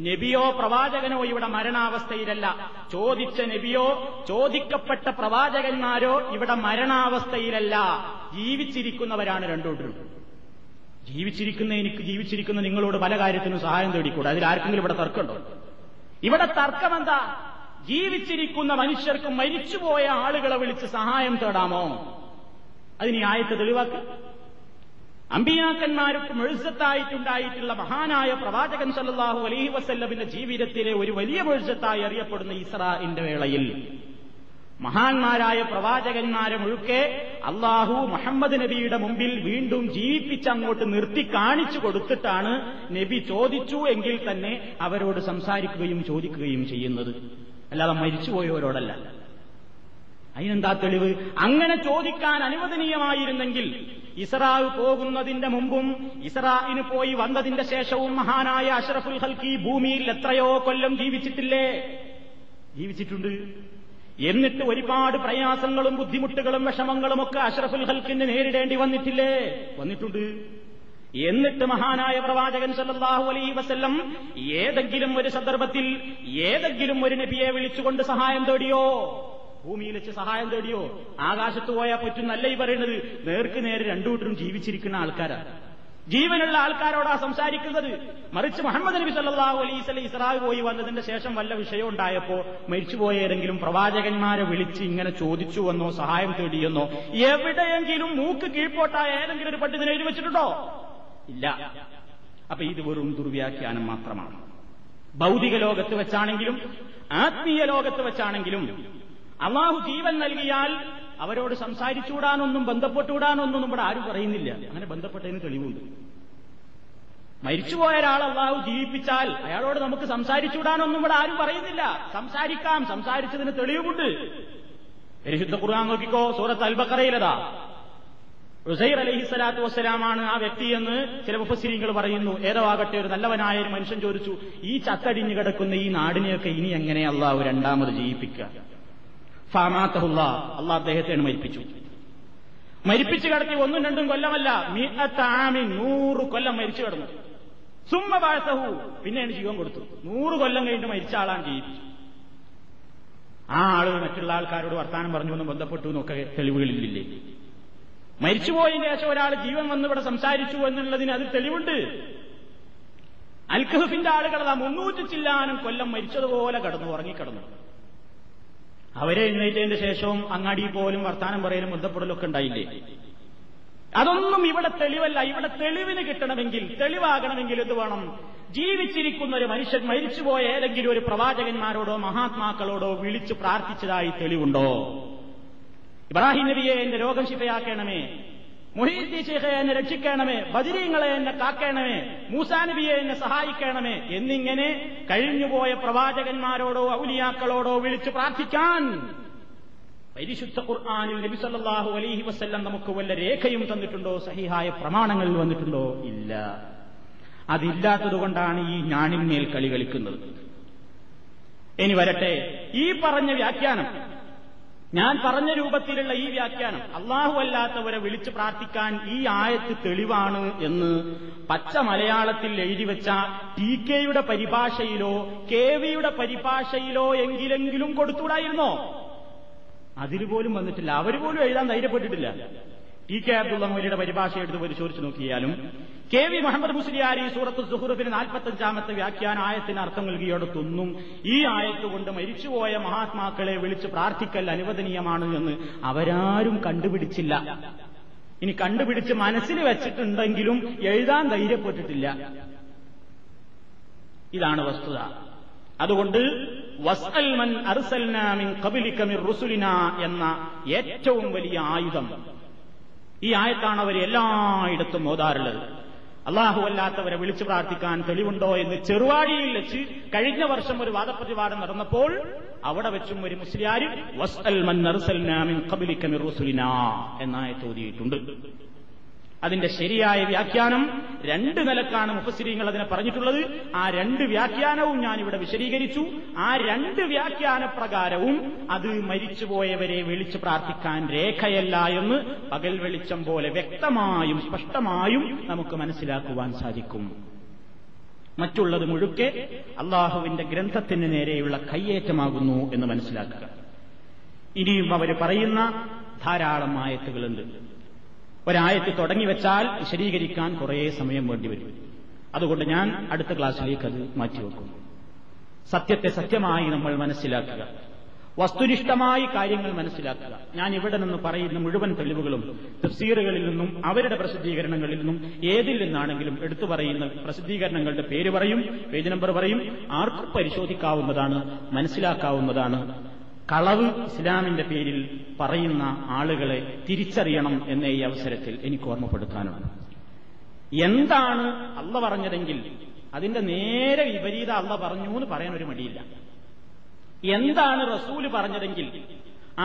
നബിയോ പ്രവാചകനോ ഇവിടെ മരണാവസ്ഥയിലല്ല. ചോദിച്ച നബിയോ ചോദിക്കപ്പെട്ട പ്രവാചകന്മാരോ ഇവിടെ മരണാവസ്ഥയിലല്ല, ജീവിച്ചിരിക്കുന്നവരാണ് രണ്ടുകൂട്ടരും. ജീവിച്ചിരിക്കുന്ന നിങ്ങളോട് പല കാര്യത്തിനും സഹായം തേടിക്കൂടാ, അതിൽ ആർക്കെങ്കിലും ഇവിടെ തർക്കമുണ്ടോ? ഇവിടെ തർക്കമെന്താ? ജീവിച്ചിരിക്കുന്ന മനുഷ്യർക്ക് മരിച്ചുപോയ ആളുകളെ വിളിച്ച് സഹായം തേടാമോ? അതിന് ഈ ആയത്ത് തെളിവാക്കി. അമ്പിയാക്കന്മാർക്ക് മുഅ്ജിസത്തായിട്ടുണ്ടായിട്ടുള്ള മഹാനായ പ്രവാചകൻ സല്ലല്ലാഹു അലൈഹി വസല്ലമിന്റെ ജീവിതത്തിലെ ഒരു വലിയ മുഅ്ജിസത്തായി അറിയപ്പെടുന്ന ഇസ്റാഇന്റെ വേളയിൽ മഹാന്മാരായ പ്രവാചകന്മാരെ മുഴുക്കെ അള്ളാഹു മുഹമ്മദ് നബിയുടെ മുമ്പിൽ വീണ്ടും ജീവിപ്പിച്ചങ്ങോട്ട് നിർത്തി കാണിച്ചു കൊടുത്തിട്ടാണ് നബി ചോദിച്ചു എങ്കിൽ തന്നെ അവരോട് സംസാരിക്കുകയും ചോദിക്കുകയും ചെയ്യുന്നത്, അല്ലാതെ മരിച്ചുപോയവരോടല്ല. അതിനെന്താ തെളിവ്? അങ്ങനെ ചോദിക്കാൻ അനുവദനീയമായിരുന്നെങ്കിൽ ഇസ്രാവ് പോകുന്നതിന്റെ മുമ്പും ഇസ്രായിന് പോയി വന്നതിന്റെ ശേഷവും മഹാനായ അഷ്റഫുൽ ഖൽഖി ഭൂമിയിൽ എത്രയോ കൊല്ലം ജീവിച്ചിട്ടില്ലേ? ജീവിച്ചിട്ടുണ്ട്. എന്നിട്ട് ഒരുപാട് പ്രയാസങ്ങളും ബുദ്ധിമുട്ടുകളും വിഷമങ്ങളും ഒക്കെ അഷ്റഫുൽ ഖൽഖിന് നേരിടേണ്ടി വന്നിട്ടില്ലേ? വന്നിട്ടുണ്ട്. എന്നിട്ട് മഹാനായ പ്രവാചകൻ സല്ലല്ലാഹു അലൈഹി വസല്ലം ഏതെങ്കിലും ഒരു സന്ദർഭത്തിൽ ഏതെങ്കിലും ഒരു നബിയെ വിളിച്ചുകൊണ്ട് സഹായം തേടിയോ? ഭൂമിയിൽ വെച്ച് സഹായം തേടിയോ? ആകാശത്ത് പോയാൽ പറ്റുന്നല്ല ഈ പറയുന്നത്. നേർക്ക് നേരെ രണ്ടുകൂട്ടരും ജീവിച്ചിരിക്കുന്ന ആൾക്കാരാണ്, ജീവനുള്ള ആൾക്കാരോടാ സംസാരിക്കുന്നത്. മറിച്ച് മുഹമ്മദ് നബി സല്ലല്ലാഹു അലൈഹി വസല്ലം ഇസ്രാഈൽ പോയി വന്നതിന്റെ ശേഷം വല്ല വിഷയം ഉണ്ടായപ്പോ മരിച്ചുപോയ ഏതെങ്കിലും പ്രവാചകന്മാരെ വിളിച്ച് ഇങ്ങനെ ചോദിച്ചു എന്നോ സഹായം തേടിയെന്നോ എവിടെയെങ്കിലും മൂക്ക് കീഴ്പോട്ടായ ഏതെങ്കിലും ഒരു പണ്ഡിതനെ എഴുതി വെച്ചിട്ടുണ്ടോ? ഇല്ല. അപ്പൊ ഇത് വെറും ദുർവ്യാഖ്യാനം മാത്രമാണ്. ഭൗതിക ലോകത്ത് വെച്ചാണെങ്കിലും ആത്മീയ ലോകത്ത് വെച്ചാണെങ്കിലും അള്ളാഹു ജീവൻ നൽകിയാൽ അവരോട് സംസാരിച്ചുകൂടാനൊന്നും ബന്ധപ്പെട്ടുകൂടാനൊന്നും നമ്മുടെ ആരും പറയുന്നില്ല. അങ്ങനെ ബന്ധപ്പെട്ടതിന് തെളിവുണ്ട്. മരിച്ചുപോയ ഒരാൾ അള്ളാഹു ജീവിപ്പിച്ചാൽ അയാളോട് നമുക്ക് സംസാരിച്ചുകൂടാനൊന്നും ഇവിടെ ആരും പറയുന്നില്ല. സംസാരിക്കാം, സംസാരിച്ചതിന് തെളിവുമുണ്ട്. പരിശുദ്ധ ഖുർആൻ നോക്കിക്കോ, സൂറത്ത് അൽബക്കറയിലതാ ഉസൈർ അലൈഹിസ്സലാത്തു വസ്സലാമാണ് ആ വ്യക്തിയെന്ന് ചില മുഫസ്സിരീങ്ങൾ പറയുന്നു. ഏതോ ആകട്ടെ, ഒരു നല്ലവനായ ഒരു മനുഷ്യൻ ചോദിച്ചു, ഈ ചത്തടിഞ്ഞു കിടക്കുന്ന ഈ നാടിനെയൊക്കെ ഇനി എങ്ങനെ അള്ളാഹു രണ്ടാമത് ജീവിപ്പിക്കുക? ഫമാതഹുള്ള അള്ളാഹു അദ്ദേഹത്തെ മരിപ്പിച്ചു. മരിപ്പിച്ചു കിടത്തി ഒന്നും രണ്ടും കൊല്ലമല്ല, മിഅതാമി 100 കൊല്ലം മരിച്ചു കിടന്നു. സുമ്മ ബഅസഹു, പിന്നെയാണ് ജീവൻ കൊടുത്തു. 100 കൊല്ലം കഴിഞ്ഞിട്ട് മരിച്ച ആളാണ് ജീവിപ്പിച്ചു. ആ ആളുകൾ മറ്റുള്ള ആൾക്കാരോട് വർത്താനം പറഞ്ഞു ഒന്നും ബന്ധപ്പെട്ടു എന്നൊക്കെ തെളിവുകളില്ലേ? മരിച്ചുപോയതിന് ശേഷം ഒരാൾ ജീവൻ വന്നിവിടെ സംസാരിച്ചു എന്നുള്ളതിന് അതിൽ തെളിവുണ്ട്. അൽഖഹഫിന്റെ ആളുകൾ 300 ചില്ലാനം കൊല്ലം മരിച്ചതുപോലെ കിടന്നു, ഉറങ്ങിക്കിടന്നു. അവരെ എഴുന്നേറ്റതിന്റെ ശേഷവും അങ്ങാടി പോലും വർത്താനം പറയലും ബന്ധപ്പെടലൊക്കെ ഉണ്ടായില്ലേ? അതൊന്നും ഇവിടെ തെളിവല്ല. ഇവിടെ തെളിവിന് കിട്ടണമെങ്കിൽ, തെളിവാകണമെങ്കിൽ എന്ത് വേണം? ജീവിച്ചിരിക്കുന്ന ഒരു മനുഷ്യൻ മരിച്ചുപോയ ഏതെങ്കിലും ഒരു പ്രവാചകന്മാരോടോ മഹാത്മാക്കളോടോ വിളിച്ചു പ്രാർത്ഥിച്ചതായി തെളിവുണ്ടോ? ഇബ്രാഹിം നബിയെ എന്റെ രോഗം ശിഫയാക്കണമേ, മുഹീദ്ദീൻ ശൈഖേ എന്നെ രക്ഷിക്കണമേ, ബദരീങ്ങളെ എന്നെ കാക്കണമേ, മൂസാ നബിയെ എന്നെ സഹായിക്കണമേ എന്നിങ്ങനെ കഴിഞ്ഞുപോയ പ്രവാചകന്മാരോടോ ഔലിയാക്കളോടോ വിളിച്ചു പ്രാർത്ഥിക്കാൻ പരിശുദ്ധ ഖുർആനിൽ നബി സല്ലല്ലാഹു അലൈഹി വസല്ലം നമുക്ക് വല്ല രേഖയും തന്നിട്ടുണ്ടോ? സഹിഹായ പ്രമാണങ്ങളിൽ വന്നിട്ടുണ്ടോ? ഇല്ല. അതില്ലാത്തതുകൊണ്ടാണ് ഈ ഞാണിന്മേൽ കളി കളിക്കുന്നത്. ഇനി വരട്ടെ ഈ പറഞ്ഞ വ്യാഖ്യാനം, ഞാൻ പറഞ്ഞ രൂപത്തിലുള്ള ഈ വ്യാഖ്യാനം, അള്ളാഹു അല്ലാത്തവരെ വിളിച്ചു പ്രാർത്ഥിക്കാൻ ഈ ആയത്ത് തെളിവാണ് എന്ന് പച്ച മലയാളത്തിൽ എഴുതിവെച്ച ടി കെയുടെ പരിഭാഷയിലോ കെ വിയുടെ പരിഭാഷയിലോ എങ്കിലെങ്കിലും കൊടുത്തുകൂടായിരുന്നോ? അതിലുപോലും വന്നിട്ടില്ല. അവർ പോലും എഴുതാൻ ധൈര്യപ്പെട്ടിട്ടില്ല. ടി കെ അബ്ദുള്ള മൗലവിയുടെ പരിഭാഷ എടുത്ത് പരിശോധിച്ചു നോക്കിയാലും കെ വി മുഹമ്മദ് മുസ്ലിയാരി സൂറത്ത് സുഹുറഫിന് 45-ാമത്തെ വ്യാഖ്യാന ആയത്തിന് അർത്ഥം നൽകിയോടത്തൊന്നും ഈ ആയത്തുകൊണ്ട് മരിച്ചുപോയ മഹാത്മാക്കളെ വിളിച്ച് പ്രാർത്ഥിക്കൽ അനുവദനീയമാണ് എന്ന് അവരാരും കണ്ടുപിടിച്ചില്ല. ഇനി കണ്ടുപിടിച്ച് മനസ്സിൽ വെച്ചിട്ടുണ്ടെങ്കിലും എഴുതാൻ ധൈര്യപ്പെട്ടിട്ടില്ല. ഇതാണ് വസ്തുത. അതുകൊണ്ട് വസ്അൽ മൻ അർസൽനാ മിൻ ഖബ്ലിക മിർ റുസുലിനാ എന്ന ഏറ്റവും വലിയ ആയുധം ഈ ആയത്താണ് അവർ എല്ലായിടത്തും ഓതാറുള്ളത്. അള്ളാഹു അല്ലാത്തവരെ വിളിച്ചു പ്രാർത്ഥിക്കാൻ തെളിവുണ്ടോ എന്ന് ചെറുവാടിയിൽ വെച്ച് കഴിഞ്ഞ വർഷം ഒരു വാദപ്രതിവാദം നടന്നപ്പോൾ അവിടെ വെച്ചും ഒരു മുസ്ലിയാരി വസ്അൽ മൻ അർസൽനാ മിൻ ഖബ്ലിക മിർ റുസുലിനാ എന്നായ തോതിയിട്ടുണ്ട്. അതിന്റെ ശരിയായ വ്യാഖ്യാനം രണ്ട് നിലക്കാണ് മുഫസ്സിരീങ്ങൾ അതിനെ പറഞ്ഞിട്ടുള്ളത്. ആ രണ്ട് വ്യാഖ്യാനവും ഞാനിവിടെ വിശദീകരിച്ചു. ആ രണ്ട് വ്യാഖ്യാന പ്രകാരവും അത് മരിച്ചുപോയവരെ വിളിച്ച് പ്രാർത്ഥിക്കാൻ രേഖയല്ല എന്ന് പകൽ വെളിച്ചം പോലെ വ്യക്തമായും സ്പഷ്ടമായും നമുക്ക് മനസ്സിലാക്കുവാൻ സാധിക്കും. മറ്റുള്ളത് മുഴുക്കെ അള്ളാഹുവിന്റെ ഗ്രന്ഥത്തിന് നേരെയുള്ള കയ്യേറ്റമാകുന്നു എന്ന് മനസ്സിലാക്കുക. ഇനിയും അവർ പറയുന്ന ധാരാളം ആയത്തുകളുണ്ട്. ഒരായത്ത് തുടങ്ങിവെച്ചാൽ വിശദീകരിക്കാൻ കുറേ സമയം വേണ്ടിവരും. അതുകൊണ്ട് ഞാൻ അടുത്ത ക്ലാസ്സിലേക്ക് അത് മാറ്റിവെക്കും. സത്യത്തെ സത്യമായി നമ്മൾ മനസ്സിലാക്കുക, വസ്തുനിഷ്ഠമായി കാര്യങ്ങൾ മനസ്സിലാക്കുക. ഞാൻ ഇവിടെ നിന്ന് പറയുന്ന മുഴുവൻ തെളിവുകളും തഫ്സീറുകളിൽ നിന്നും അവരുടെ പ്രസിദ്ധീകരണങ്ങളിൽ നിന്നും ഏതിൽ നിന്നാണെങ്കിലും എടുത്തു പറയുന്ന പ്രസിദ്ധീകരണങ്ങളുടെ പേര് പറയും, പേജ് നമ്പർ പറയും. ആർക്കും പരിശോധിക്കാവുന്നതാണ്, മനസ്സിലാക്കാവുന്നതാണ്. കളവ് ഇസ്ലാമിന്റെ പേരിൽ പറയുന്ന ആളുകളെ തിരിച്ചറിയണം എന്ന ഈ അവസരത്തിൽ എനിക്ക് ഓർമ്മപ്പെടുത്താനാണ്. എന്താണ് അള്ള പറഞ്ഞതെങ്കിൽ അതിന്റെ നേരെ വിപരീത അള്ള പറഞ്ഞു എന്ന് പറയാൻ ഒരു മടിയില്ല. എന്താണ് റസൂല് പറഞ്ഞതെങ്കിൽ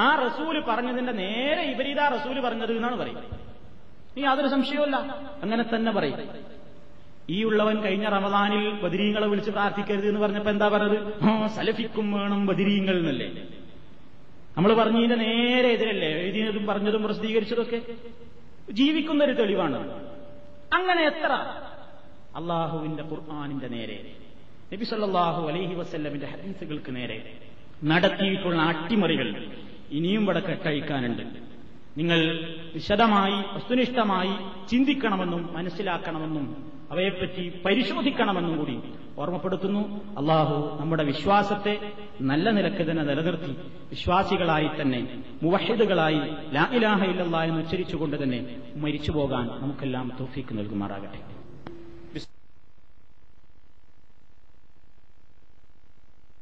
ആ റസൂല് പറഞ്ഞതിന്റെ നേരെ വിപരീത റസൂല് പറഞ്ഞത് എന്നാണ് പറയുന്നത്. ഇനി യാതൊരു സംശയമല്ല, അങ്ങനെ തന്നെ പറയും. ഈ ഉള്ളവൻ കഴിഞ്ഞ റമദാനിൽ ബദരീങ്ങളെ വിളിച്ച് പ്രാർത്ഥിക്കരുത് എന്ന് പറഞ്ഞപ്പോ എന്താ പറഞ്ഞത്? സലഫിക്കും വേണം ബദരീങ്ങൾ എന്നല്ലേ നമ്മൾ പറഞ്ഞതിന്റെ നേരെ എതിരല്ലേ എഴുതിയതും പറഞ്ഞതും പ്രസിദ്ധീകരിച്ചതൊക്കെ? ജീവിക്കുന്നൊരു തെളിവാണ്. അങ്ങനെ എത്ര അള്ളാഹുവിന്റെ ഖുർആനിന്റെ നേരെ, നബി സല്ലല്ലാഹു അലൈഹി വസല്ലമിന്റെ ഹദീസുകൾക്ക് നേരെ നടത്തിയിട്ടുള്ള അട്ടിമറികൾ ഇനിയും ഇവിടെ കെട്ടഴിക്കാനുണ്ട്. നിങ്ങൾ വിശദമായി വസ്തുനിഷ്ഠമായി ചിന്തിക്കണമെന്നും മനസ്സിലാക്കണമെന്നും അവയെപ്പറ്റി പരിശോധിക്കണമെന്നും കൂടി ഓർമ്മപ്പെടുത്തുന്നു. അള്ളാഹു നമ്മുടെ വിശ്വാസത്തെ നല്ല നിലക്ക് തന്നെ നിലനിർത്തി വിശ്വാസികളായി തന്നെ മുവഹിദുകളായി ലാ ഇലാഹ ഇല്ലല്ലാഹ് എന്ന് ഉച്ചരിച്ചുകൊണ്ട് തന്നെ മരിച്ചു പോകാൻ നമുക്കെല്ലാം തൗഫീക്ക് നൽകുമാറാകട്ടെ.